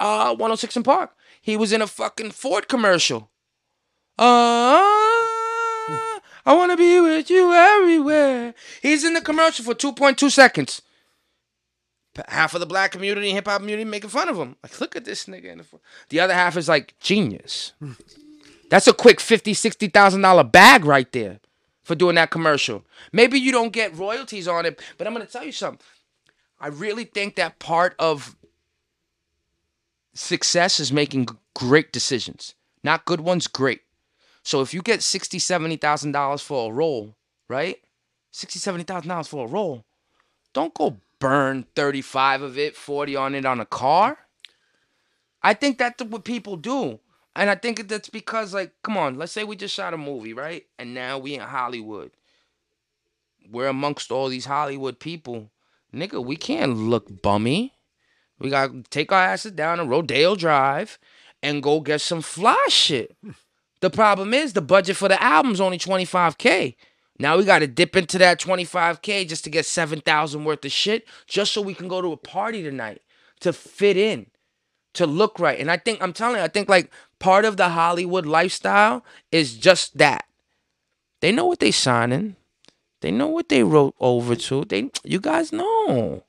106 and Park. He was in a fucking Ford commercial. I want to be with you everywhere. He's in the commercial for 2.2 seconds. Half of the black community and hip-hop community making fun of him. Like, look at this nigga. The other half is like, genius. That's a quick $50,000, $60,000 bag right there for doing that commercial. Maybe you don't get royalties on it, but I'm going to tell you something. I really think that part of success is making great decisions. Not good ones, great. So if you get $60,000, $70,000 for a role, right? $60,000, $70,000 for a role. Don't go burn 35 of it, 40 on it on a car. I think that's what people do. And I think that's because, like, come on, let's say we just shot a movie, right? And now we in Hollywood. We're amongst all these Hollywood people. Nigga, we can't look bummy. We got to take our asses down to Rodeo Drive and go get some fly shit. The problem is the budget for the album's only $25K. Now we got to dip into that $25K just to get $7,000 worth of shit, just so we can go to a party tonight to fit in, to look right. And I think I think like part of the Hollywood lifestyle is just that. They know what they signing. They know what they wrote over to. You guys know.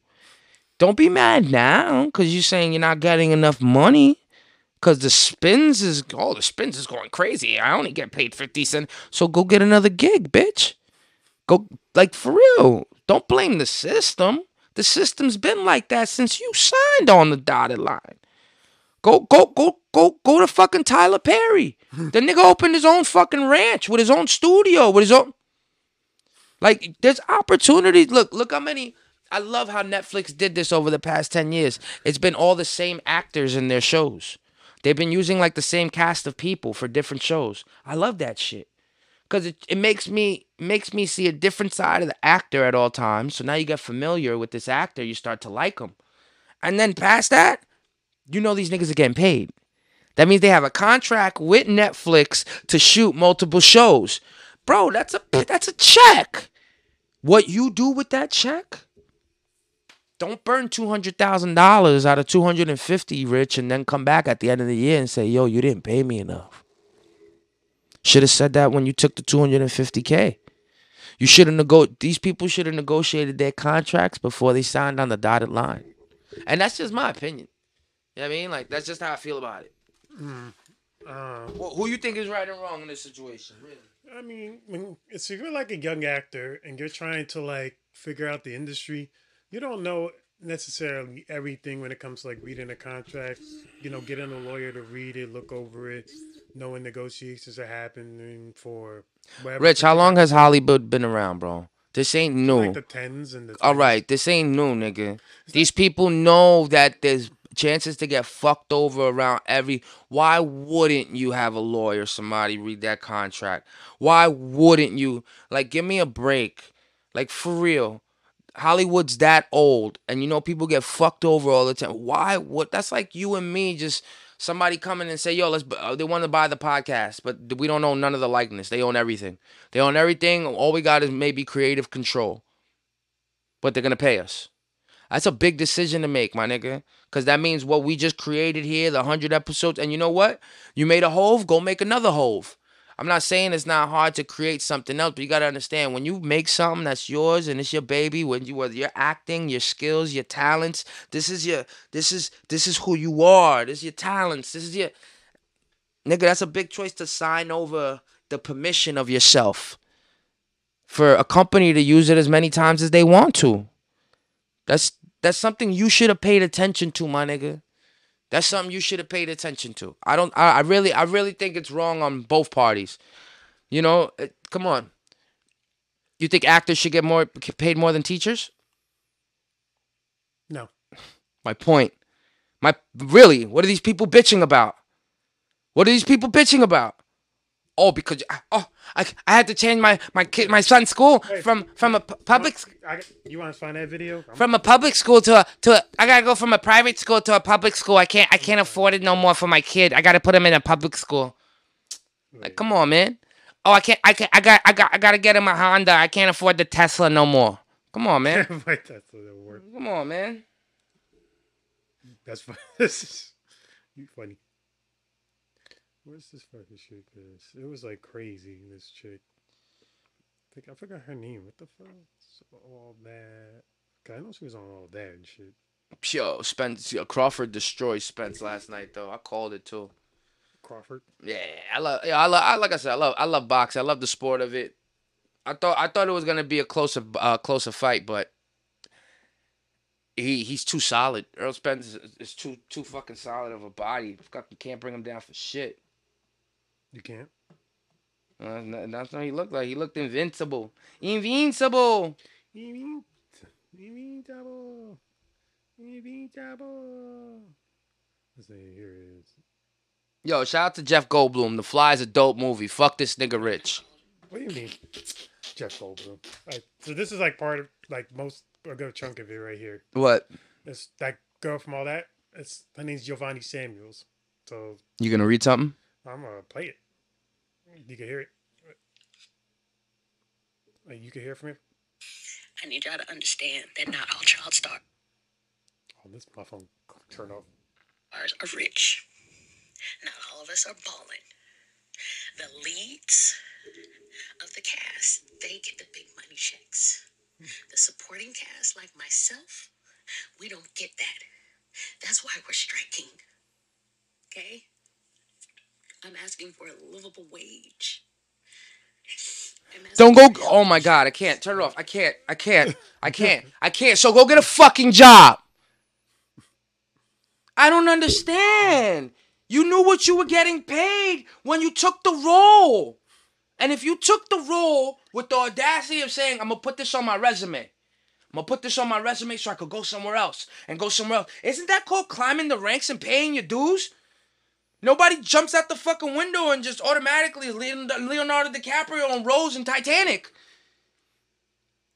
Don't be mad now because you're saying you're not getting enough money. Because the spins is going crazy. I only get paid 50 cents. So go get another gig, bitch. Go, like, for real. Don't blame the system. The system's been like that since you signed on the dotted line. Go to fucking Tyler Perry. The nigga opened his own fucking ranch with his own studio, with his own. Like, there's opportunities. Look how many. I love how Netflix did this over the past 10 years. It's been all the same actors in their shows. They've been using like the same cast of people for different shows. I love that shit. Because it makes me see a different side of the actor at all times. So now you get familiar with this actor. You start to like him. And then past that, you know these niggas are getting paid. That means they have a contract with Netflix to shoot multiple shows. Bro, that's a check. What you do with that check? Don't burn $200,000 out of $250,000, Rich, and then come back at the end of the year and say, yo, you didn't pay me enough. Should have said that when you took the $250K. You should have These people should have negotiated their contracts before they signed on the dotted line. And that's just my opinion. You know what I mean? Like, that's just how I feel about it. Well, who you think is right and wrong in this situation? Really? I mean, if you're like a young actor and you're trying to like figure out the industry, you don't know necessarily everything when it comes to like reading a contract, you know, getting a lawyer to read it, look over it, knowing negotiations are happening for whatever. Rich, how long has Hollywood been around, bro? This ain't new. Like the tens and the tens. All right, this ain't new, nigga. These people know that there's chances to get fucked over around every... Why wouldn't you have a lawyer, somebody read that contract? Why wouldn't you? Like, give me a break. Like, for real. Hollywood's that old, and you know people get fucked over all the time. Why would... That's like you and me just... Somebody coming and say, yo, they want to buy the podcast, but we don't own none of the likeness. They own everything. They own everything. All we got is maybe creative control. But they're going to pay us. That's a big decision to make, my nigga. Because that means what we just created here, the 100 episodes. And you know what? You made a Hove, go make another Hove. I'm not saying it's not hard to create something else, but you got to understand, when you make something that's yours and it's your baby, whether you're acting, your skills, your talents, this is who you are. This is your talents. This is your... Nigga, that's a big choice to sign over the permission of yourself for a company to use it as many times as they want to. That's something you should have paid attention to, my nigga. That's something you should have paid attention to. I really think it's wrong on both parties. You know, come on. You think actors should get paid more than teachers? No. My point. Really, what are these people bitching about? What are these people bitching about? Oh, because I had to change my son's school You want to find that video? From a public school to I gotta go from a private school to a public school. I can't afford it no more for my kid. I gotta put him in a public school. Like, come on, man. Oh, I gotta get him a Honda. I can't afford the Tesla no more. Come on, man. My Tesla didn't work. Come on, man. That's funny. You funny. Where's this fucking chick? It was like crazy, this chick. I forgot her name. What the fuck? So All That. God, I know she was on All That and shit. Yo, Spence. Crawford destroyed Spence last night, though. I called it, too. Crawford? Yeah, I love boxing. I love the sport of it. I thought it was going to be a closer fight, but he's too solid. Errol Spence is too fucking solid of a body. You can't bring him down for shit. You can't. That's what he looked like. He looked invincible. Invincible. Let's see, here it is. Yo, shout out to Jeff Goldblum. The Fly's a dope movie. Fuck this nigga rich. What do you mean, Jeff Goldblum? Right, so this is like part of like most a good chunk of it right here. What? It's that girl from All That. Her name's Giovanni Samuels. So you gonna read something? I'm gonna play it. You can hear it. You can hear from him. I need y'all to understand that not all child stars. Oh, this my phone. Turn off. Stars are rich. Not all of us are balling. The leads of the cast, they get the big money checks. The supporting cast, like myself, we don't get that. That's why we're striking. Okay? I'm asking for a livable wage. Don't go. Oh my God, I can't. Turn it off. I can't. So go get a fucking job. I don't understand. You knew what you were getting paid when you took the role. And if you took the role with the audacity of saying, I'm going to put this on my resume. I'm going to put this on my resume so I could go somewhere else and go somewhere else. Isn't that called climbing the ranks and paying your dues? Nobody jumps out the fucking window and just automatically is Leonardo DiCaprio on Rose and Titanic.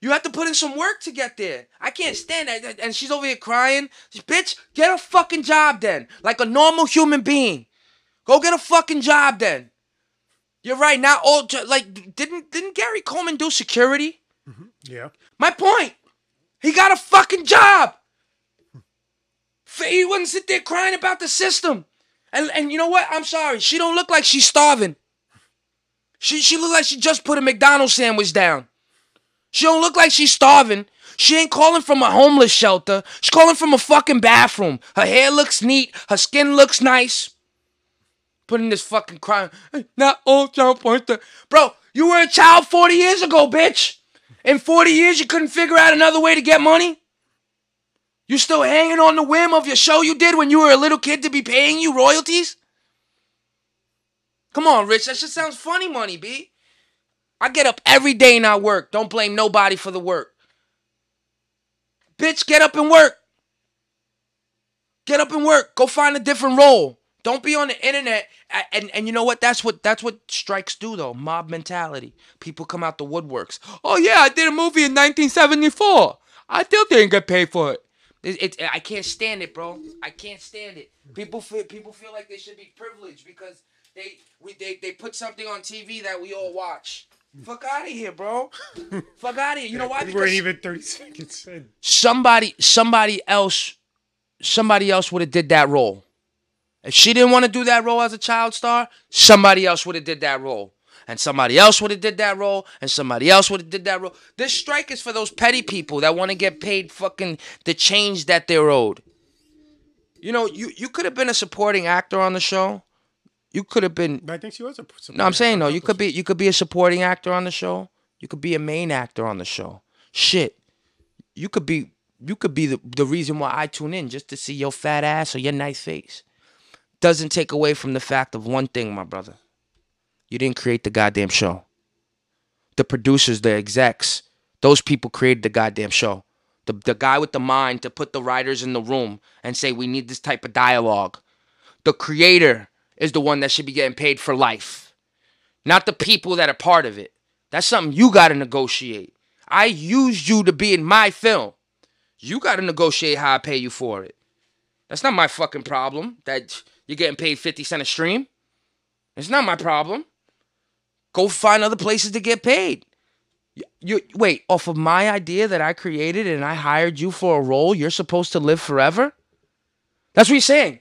You have to put in some work to get there. I can't stand that. And she's over here crying. Bitch, get a fucking job then. Like a normal human being. Go get a fucking job then. You're right. Not all like didn't Gary Coleman do security? Mm-hmm. Yeah. My point. He got a fucking job. He wouldn't sit there crying about the system. And you know what? I'm sorry. She don't look like she's starving. She look like she just put a McDonald's sandwich down. She don't look like she's starving. She ain't calling from a homeless shelter. She's calling from a fucking bathroom. Her hair looks neat. Her skin looks nice. Putting this fucking crime. Not all child pointer. Bro, you were a child 40 years ago, bitch. In 40 years, you couldn't figure out another way to get money. You still hanging on the whim of your show you did when you were a little kid to be paying you royalties? Come on, Rich. That shit sounds funny money, B. I get up every day and I work. Don't blame nobody for the work. Bitch, get up and work. Get up and work. Go find a different role. Don't be on the internet. And you know what? That's what strikes do, though. Mob mentality. People come out the woodworks. Oh, yeah, I did a movie in 1974. I still didn't get paid for it. I can't stand it, bro. I can't stand it. People feel like they should be privileged because... They put something on TV that we all watch. Fuck out of here, bro. Fuck out of here. You know why? Because we weren't even 30 seconds in. Somebody else would have did that role. If she didn't want to do that role as a child star, somebody else would have did that role. And somebody else would have did that role. And somebody else would have did that role. This strike is for those petty people that want to get paid fucking the change that they're owed. You know, you could have been a supporting actor on the show. You could have been... But I think she was a... No, I'm saying, though, you could be a supporting actor on the show. You could be a main actor on the show. Shit. You could be the reason why I tune in, just to see your fat ass or your nice face. Doesn't take away from the fact of one thing, my brother. You didn't create the goddamn show. The producers, the execs, those people created the goddamn show. The guy with the mind to put the writers in the room and say, we need this type of dialogue. The creator... is the one that should be getting paid for life. Not the people that are part of it. That's something you got to negotiate. I used you to be in my film. You got to negotiate how I pay you for it. That's not my fucking problem that you're getting paid 50 cents a stream. It's not my problem. Go find other places to get paid. Wait, off of my idea that I created and I hired you for a role, you're supposed to live forever? That's what you're saying.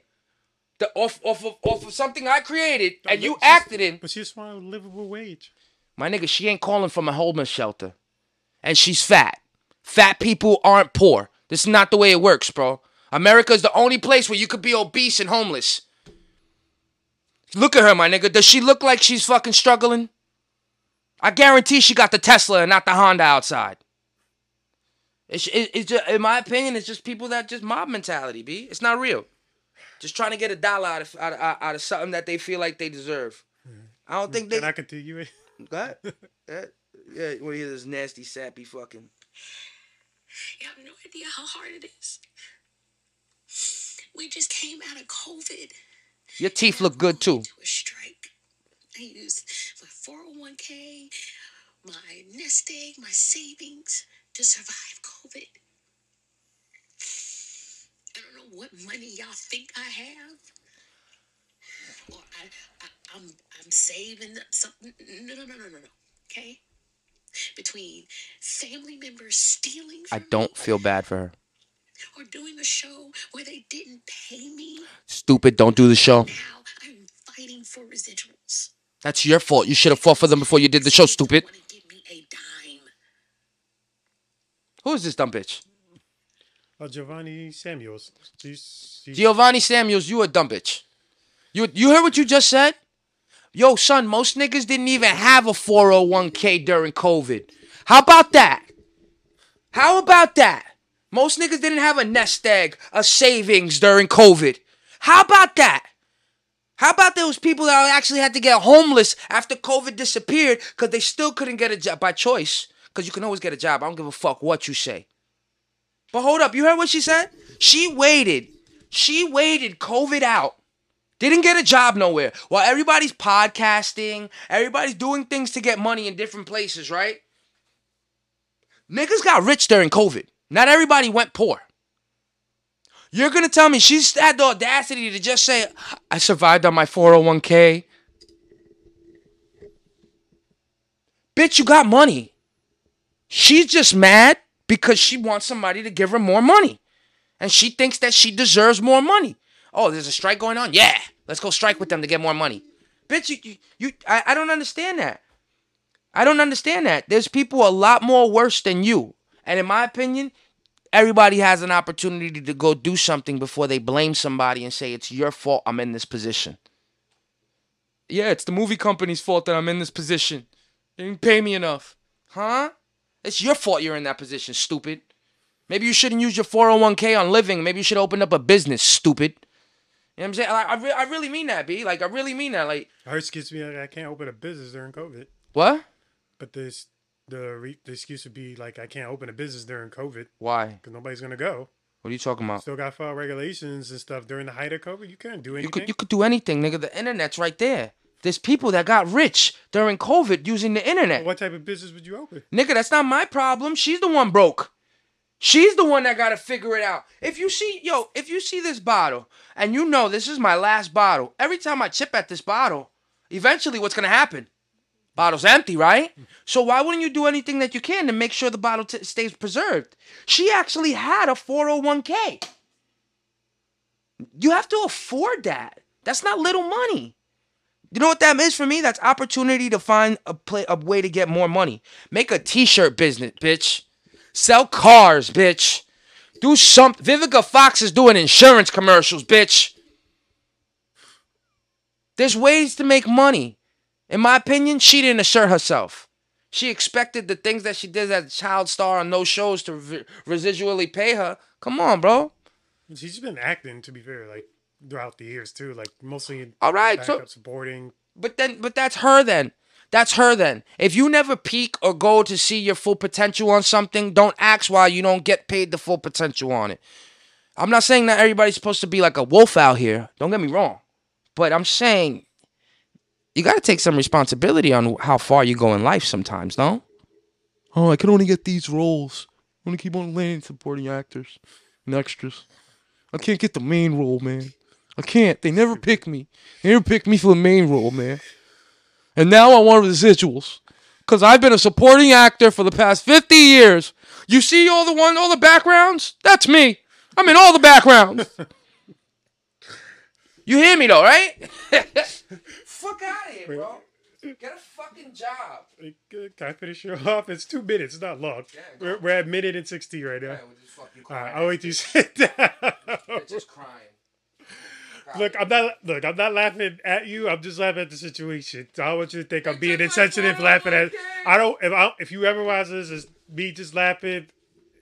Off of something I created and you acted in. But she just wanted a livable wage. My nigga, she ain't calling from a homeless shelter. And she's fat. Fat people aren't poor. This is not the way it works, bro. America's the only place where you could be obese and homeless. Look at her, my nigga. Does she look like she's fucking struggling? I guarantee she got the Tesla and not the Honda outside. It's just, in my opinion, it's just people that just mob mentality, B. It's not real. Just trying to get a dollar out of something that they feel like they deserve. I don't think they... Can I continue it? Go ahead. Yeah, when you hear this nasty, sappy fucking... You have no idea how hard it is. We just came out of COVID. Your teeth look good, too. To a strike. I used my 401k, my nest egg, my savings to survive COVID. I don't know what money y'all think I have, or I'm saving up something. No. Okay, between family members stealing from me, I don't feel bad for her. Or doing a show where they didn't pay me. Stupid! Don't do the show. Now I'm fighting for residuals. That's your fault. You should have fought for them before you did the show. Stupid. Don't want to give me a dime. Who is this dumb bitch? Giovanni Samuels. Giovanni Samuels, you a dumb bitch. You heard what you just said? Yo, son, most niggas didn't even have a 401k during COVID. How about that? How about that? Most niggas didn't have a nest egg, a savings during COVID. How about that? How about those people that actually had to get homeless after COVID disappeared because they still couldn't get a job by choice? Because you can always get a job. I don't give a fuck what you say. But hold up, you heard what she said? She waited COVID out. Didn't get a job nowhere. While everybody's podcasting, everybody's doing things to get money in different places, right? Niggas got rich during COVID. Not everybody went poor. You're going to tell me she's had the audacity to just say, I survived on my 401k. Bitch, you got money. She's just mad. Because she wants somebody to give her more money. And she thinks that she deserves more money. Oh, there's a strike going on? Yeah. Let's go strike with them to get more money. Bitch, I don't understand that. I don't understand that. There's people a lot more worse than you. And in my opinion, everybody has an opportunity to go do something before they blame somebody and say, it's your fault I'm in this position. Yeah, it's the movie company's fault that I'm in this position. They didn't pay me enough. Huh? It's your fault you're in that position, stupid. Maybe you shouldn't use your 401k on living. Maybe you should open up a business, stupid. You know what I'm saying? Like, I really mean that, B. Like, I really mean that. Like, her excuse me, like, I can't open a business during COVID. What? But the excuse would be, like, I can't open a business during COVID. Why? Because nobody's going to go. What are you talking about? Still got to follow regulations and stuff. During the height of COVID, you couldn't do anything. You could do anything, nigga. The internet's right there. There's people that got rich during COVID using the internet. Well, what type of business would you open? Nigga, that's not my problem. She's the one broke. She's the one that got to figure it out. If you see this bottle, and you know this is my last bottle, every time I chip at this bottle, eventually what's going to happen? Bottle's empty, right? So why wouldn't you do anything that you can to make sure the bottle stays preserved? She actually had a 401k. You have to afford that. That's not little money. You know what that is for me? That's opportunity to find a way to get more money. Make a t-shirt business, bitch. Sell cars, bitch. Do something. Vivica Fox is doing insurance commercials, bitch. There's ways to make money. In my opinion, she didn't assert herself. She expected the things that she did as a child star on those shows to residually pay her. Come on, bro. She's been acting, to be fair, like throughout the years too, like mostly. All right, backup, so supporting. But that's her then. That's her then. If you never peak or go to see your full potential on something, don't ask why you don't get paid the full potential on it. I'm not saying that everybody's supposed to be like a wolf out here. Don't get me wrong, but I'm saying, you got to take some responsibility on how far you go in life sometimes, no? Oh, I can only get these roles. I'm going to keep on landing supporting actors and extras. I can't get the main role, man. I can't. They never pick me. They never pick me for the main role, man. And now I want residuals. Because I've been a supporting actor for the past 50 years. You see all the backgrounds? That's me. I'm in all the backgrounds. You hear me, though, right? Fuck out of here, bro. Get a fucking job. Can I finish you off? It's 2 minutes. It's not long. Yeah, we're at 1:60 right now. Yeah, we'll just fucking crying. All right, I'll wait till you sit down. They're just crying. Look, I'm not laughing at you. I'm just laughing at the situation. So I don't want you to think I'm being insensitive laughing at... If you ever watch this, it's me just laughing.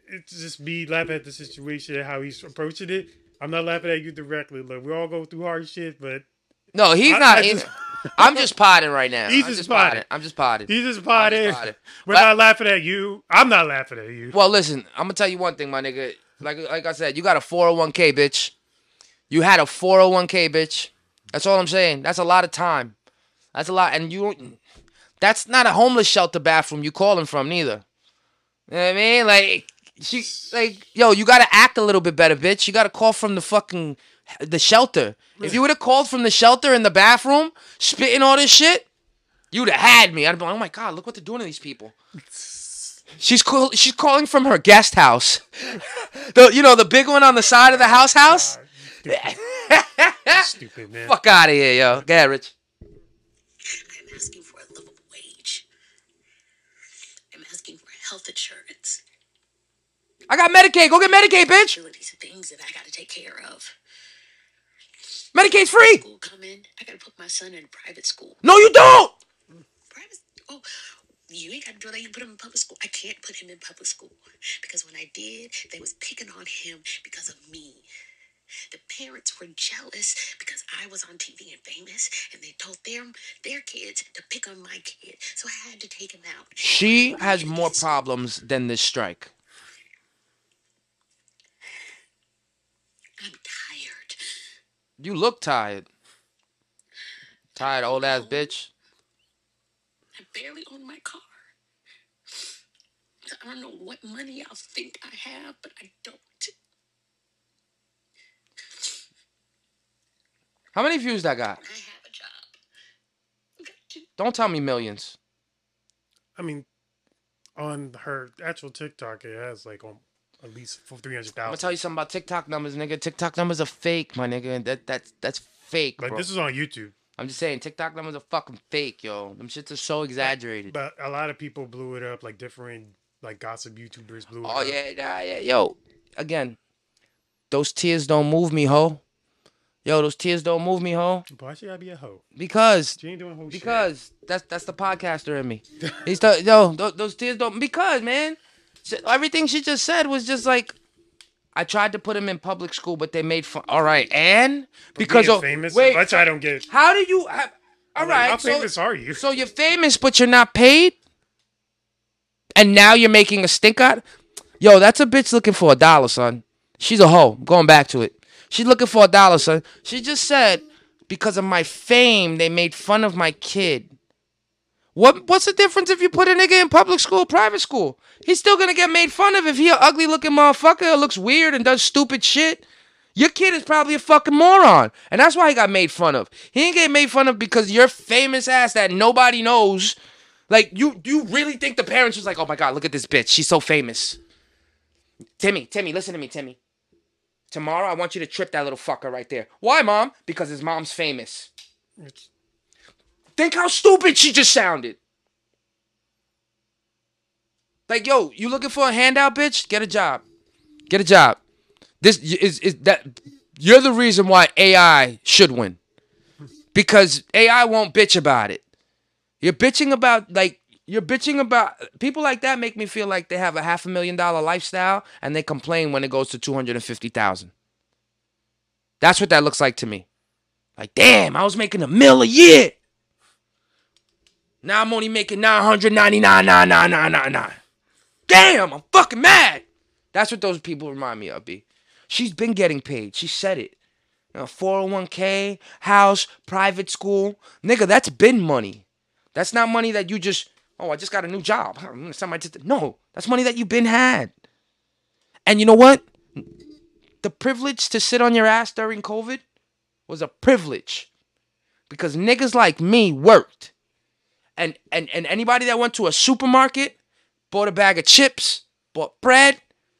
It's just me laughing at the situation, how he's approaching it. I'm not laughing at you directly. Look, we all go through hard shit, but... No, he's not... I'm just potting right now. He's just potting. I'm just potting. He's just potting. We're not laughing at you. I'm not laughing at you. Well, listen, I'm going to tell you one thing, my nigga. Like I said, you got a 401k, bitch. You had a 401k, bitch. That's all I'm saying. That's a lot of time. That's a lot. And you... That's not a homeless shelter bathroom you calling from, neither. You know what I mean? Like, she... Like, yo, you got to act a little bit better, bitch. You got to call from the fucking... The shelter. If you would have called from the shelter in the bathroom, spitting all this shit, you'd have had me. I'd have been like, oh my God, look what they're doing to these people. She's calling from her guest house. The big one on the side of the house? Stupid, man. Fuck out of here, yo. Go ahead, Rich. I'm asking for a livable wage. I'm asking for health insurance. I got Medicaid. Go get Medicaid, bitch. Things that I got to take care of. Medicaid's free. School come in. I gotta put my son in private school. No, you don't. Private? Oh, you ain't gotta do that. You put him in public school. I can't put him in public school because when I did, they was picking on him because of me. The parents were jealous because I was on TV and famous, and they told their kids to pick on my kid. So I had to take him out. She has more problems than this strike. I'm tired. You look tired. Tired old ass bitch. I barely own my car. I don't know what money I think I have, but I don't. How many views that got? I have a job. Don't tell me millions. I mean, on her actual TikTok, it has like on at least 300,000. I'm gonna tell you something about TikTok numbers, nigga. TikTok numbers are fake, my nigga. That's fake, bro. But this is on YouTube. I'm just saying, TikTok numbers are fucking fake, yo. Them shits are so exaggerated. But a lot of people blew it up, like different, like gossip YouTubers blew it up. Oh, yeah. Yo, again, those tears don't move me, ho. Yo, those tears don't move me, ho. Why should I be a hoe? Because she ain't doing hoe shit. that's the podcaster in me. He's those tears don't, because, man, everything she just said was just like, I tried to put him in public school, but they made fun. All right, and because of famous, wait, much I don't get. How do you? All right, how famous are you? So you're famous, but you're not paid, and now you're making a stink out. Yo, that's a bitch looking for $1, son. She's a hoe. I'm going back to it. She's looking for $1, son. She just said because of my fame, they made fun of my kid. What's the difference if you put a nigga in public school or private school? He's still going to get made fun of if he an ugly-looking motherfucker or looks weird and does stupid shit. Your kid is probably a fucking moron, and that's why he got made fun of. He ain't get made fun of because your famous ass that nobody knows. Like, you really think the parents was like, oh, my God, look at this bitch. She's so famous. Timmy, listen to me, Timmy. Tomorrow, I want you to trip that little fucker right there. Why, Mom? Because his mom's famous. Think how stupid she just sounded. Like, yo, you looking for a handout, bitch? Get a job. Get a job. This is that you're the reason why AI should win. Because AI won't bitch about it. You're bitching about people like that make me feel like they have a $500,000 lifestyle and they complain when it goes to $250,000. That's what that looks like to me. Like, damn, I was making $1 million a year. Now I'm only making $999. Damn, I'm fucking mad. That's what those people remind me of, B. She's been getting paid. She said it. You know, 401k, house, private school. Nigga, that's been money. That's not money that you just, oh, I just got a new job. No, that's money that you've been had. And you know what? The privilege to sit on your ass during COVID was a privilege. Because niggas like me worked. And anybody that went to a supermarket, bought a bag of chips, bought bread,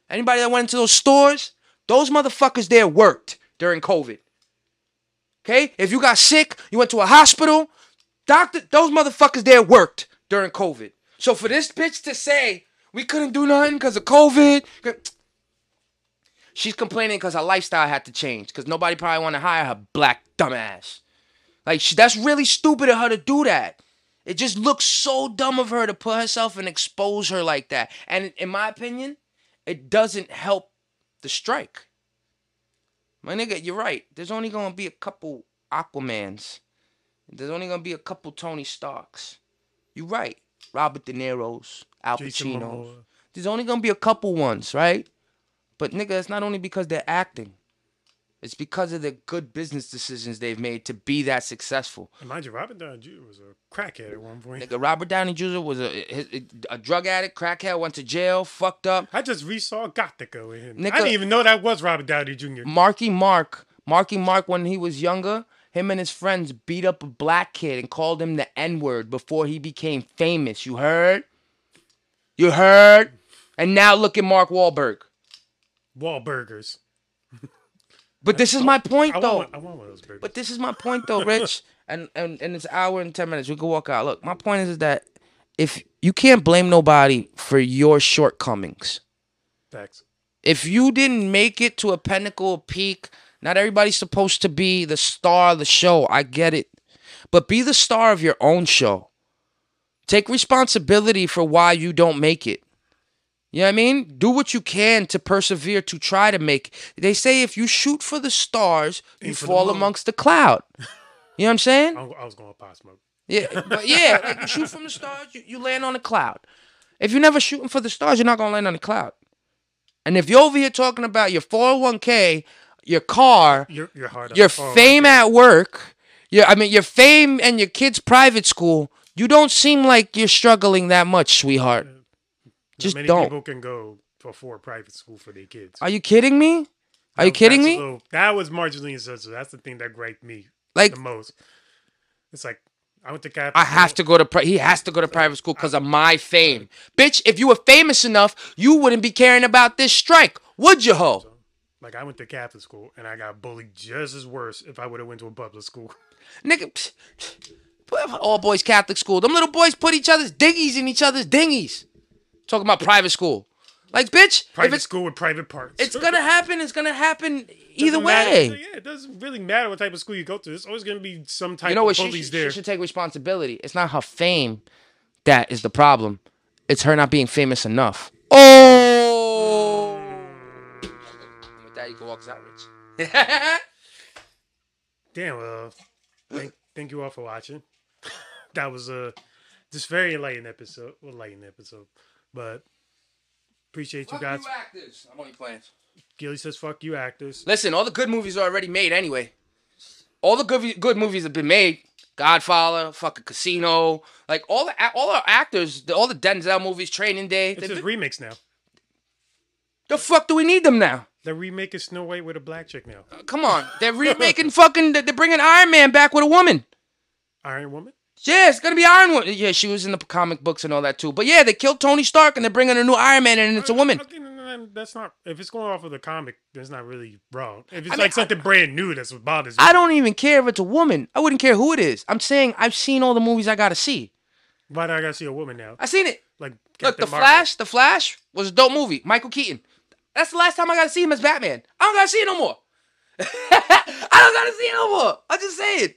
anybody that went into those stores, those motherfuckers there worked during COVID. Okay? If you got sick, you went to a hospital, doctor, those motherfuckers there worked during COVID. So for this bitch to say, we couldn't do nothing because of COVID, she's complaining because her lifestyle had to change because nobody probably want to hire her black dumbass. Like, that's really stupid of her to do that. It just looks so dumb of her to put herself and expose her like that. And in my opinion, it doesn't help the strike. My nigga, you're right. There's only going to be a couple Aquamans. There's only going to be a couple Tony Starks. You're right. Robert De Niro's, Al Pacino's. There's only going to be a couple ones, right? But nigga, it's not only because they're acting. It's because of the good business decisions they've made to be that successful. And mind you, Robert Downey Jr. was a crackhead at one point. Nigga, Robert Downey Jr. was a drug addict, crackhead, went to jail, fucked up. I just resaw Gothica with him. Nigga, I didn't even know that was Robert Downey Jr. Marky Mark, when he was younger, him and his friends beat up a black kid and called him the N-word before he became famous. You heard? You heard? And now look at Mark Wahlberg. Wahlburgers. But this is my point, though. I want one of those burgers. But this is my point, though, Rich. and it's an hour and 10 minutes. We can walk out. Look, my point is that if you can't blame nobody for your shortcomings. Facts. If you didn't make it to a pinnacle, a peak, not everybody's supposed to be the star of the show. I get it. But be the star of your own show. Take responsibility for why you don't make it. You know what I mean? Do what you can to persevere, to try to make it. They say if you shoot for the stars, you fall amongst the cloud. You know what I'm saying? I was going to pop smoke. Yeah, but yeah, like you shoot from the stars, you land on the cloud. If you're never shooting for the stars, you're not going to land on the cloud. And if you're over here talking about your 401k, your car, your fame at work, your fame and your kid's private school, you don't seem like you're struggling that much, sweetheart. Just many don't. People can go for private school for their kids. Are you kidding me? Are you kidding me? That was marginally social. That's the thing that griped me the most. It's like, I went to Catholic school. He has to go to private school because of my fame. Bitch, if you were famous enough, you wouldn't be caring about this strike, would you, ho? I went to Catholic school, and I got bullied just as worse if I would have went to a public school. Nigga, all boys Catholic school. Them little boys put each other's dinghies in each other's dinghies. Talking about private school. Like, bitch. Private school with private parts. It's going to happen. It's going to happen either way. Yeah, it doesn't really matter what type of school you go to. There's always going to be some type of bullies there. She should take responsibility. It's not her fame that is the problem. It's her not being famous enough. Oh! My daddy can walk out rich. Damn, well, thank you all for watching. That was just very enlightening episode. Well, enlightening episode. But appreciate you guys. Fuck you actors. I'm only playing. Gilly says, fuck you actors. Listen, all the good movies are already made anyway. All the good movies have been made. Godfather, fucking Casino, like all our actors, all the Denzel movies, Training Day. It's just remakes now. The fuck do we need them now? They're remaking Snow White with a black chick now. Come on, they're remaking fucking. They're bringing Iron Man back with a woman. Iron Woman. Yeah, it's gonna be Iron Woman. Yeah, she was in the comic books and all that too. But yeah, they killed Tony Stark and they're bringing a new Iron Man in and it's a woman. That's not, if it's going off of the comic, that's not really wrong. If it's something brand new, that's what bothers me. I don't even care if it's a woman. I wouldn't care who it is. I'm saying I've seen all the movies I gotta see. Why do I gotta see a woman now? I seen it. Like, look, The Flash was a dope movie. Michael Keaton. That's the last time I gotta see him as Batman. I don't gotta see it no more. I don't gotta see it no more. I'm just saying.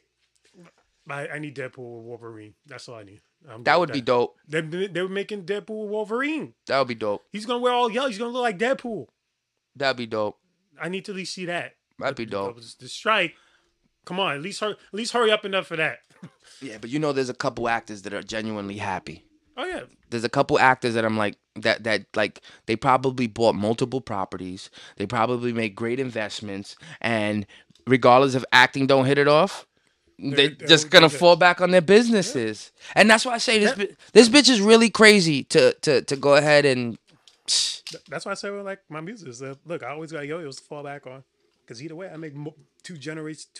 I need Deadpool with Wolverine. That's all I need. That would be dope. They were making Deadpool Wolverine. That would be dope. He's going to wear all yellow. He's going to look like Deadpool. That would be dope. I need to at least see that. That would be dope. The strike. Come on. At least hurry up enough for that. Yeah, but you know there's a couple actors that are genuinely happy. Oh, yeah. There's a couple actors that I'm like, that like, they probably bought multiple properties. They probably made great investments. And regardless if acting don't hit it off, They're just gonna fall back on their businesses, yeah. And that's why I say this bitch is really crazy to go ahead and. That's why I say like my music is look. I always got yo-yos to fall back on, because either way I make two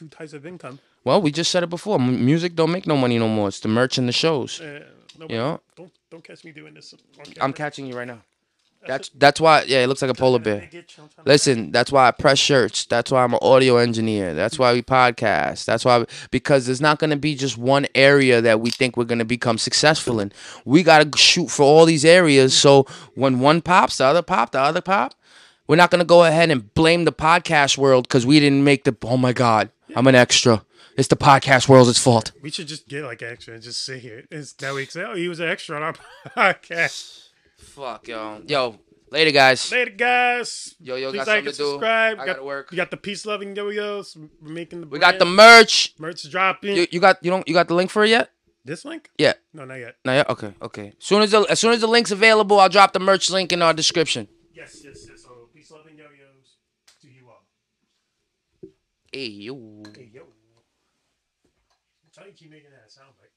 types of income. Well, we just said it before. Music don't make no money no more. It's the merch and the shows. No, you know, don't catch me doing this. I'm catching you right now. That's why, yeah, it looks like a polar bear. Listen, that's why I press shirts. That's why I'm an audio engineer. That's why we podcast. That's why, because there's not going to be just one area that we think we're going to become successful in. We got to shoot for all these areas. So when one pops, the other pop, the other pop. We're not going to go ahead and blame the podcast world because we didn't make the, oh my God, I'm an extra. It's the podcast world's fault. We should just get like extra and just sit here. That we can say, oh, he was an extra on our podcast. Fuck, yo. Yo, later, guys. Later, guys. Yo, please got something to do. Subscribe. I gotta work. You got the peace-loving yo-yos. We're making the brand. We got the merch. Merch dropping. You got the link for it yet? This link? Yeah. No, not yet. Not yet? Okay. As soon as the link's available, I'll drop the merch link in our description. Yes. So, peace-loving yo-yos to you all. Hey, yo. I'm trying to keep making that sound like...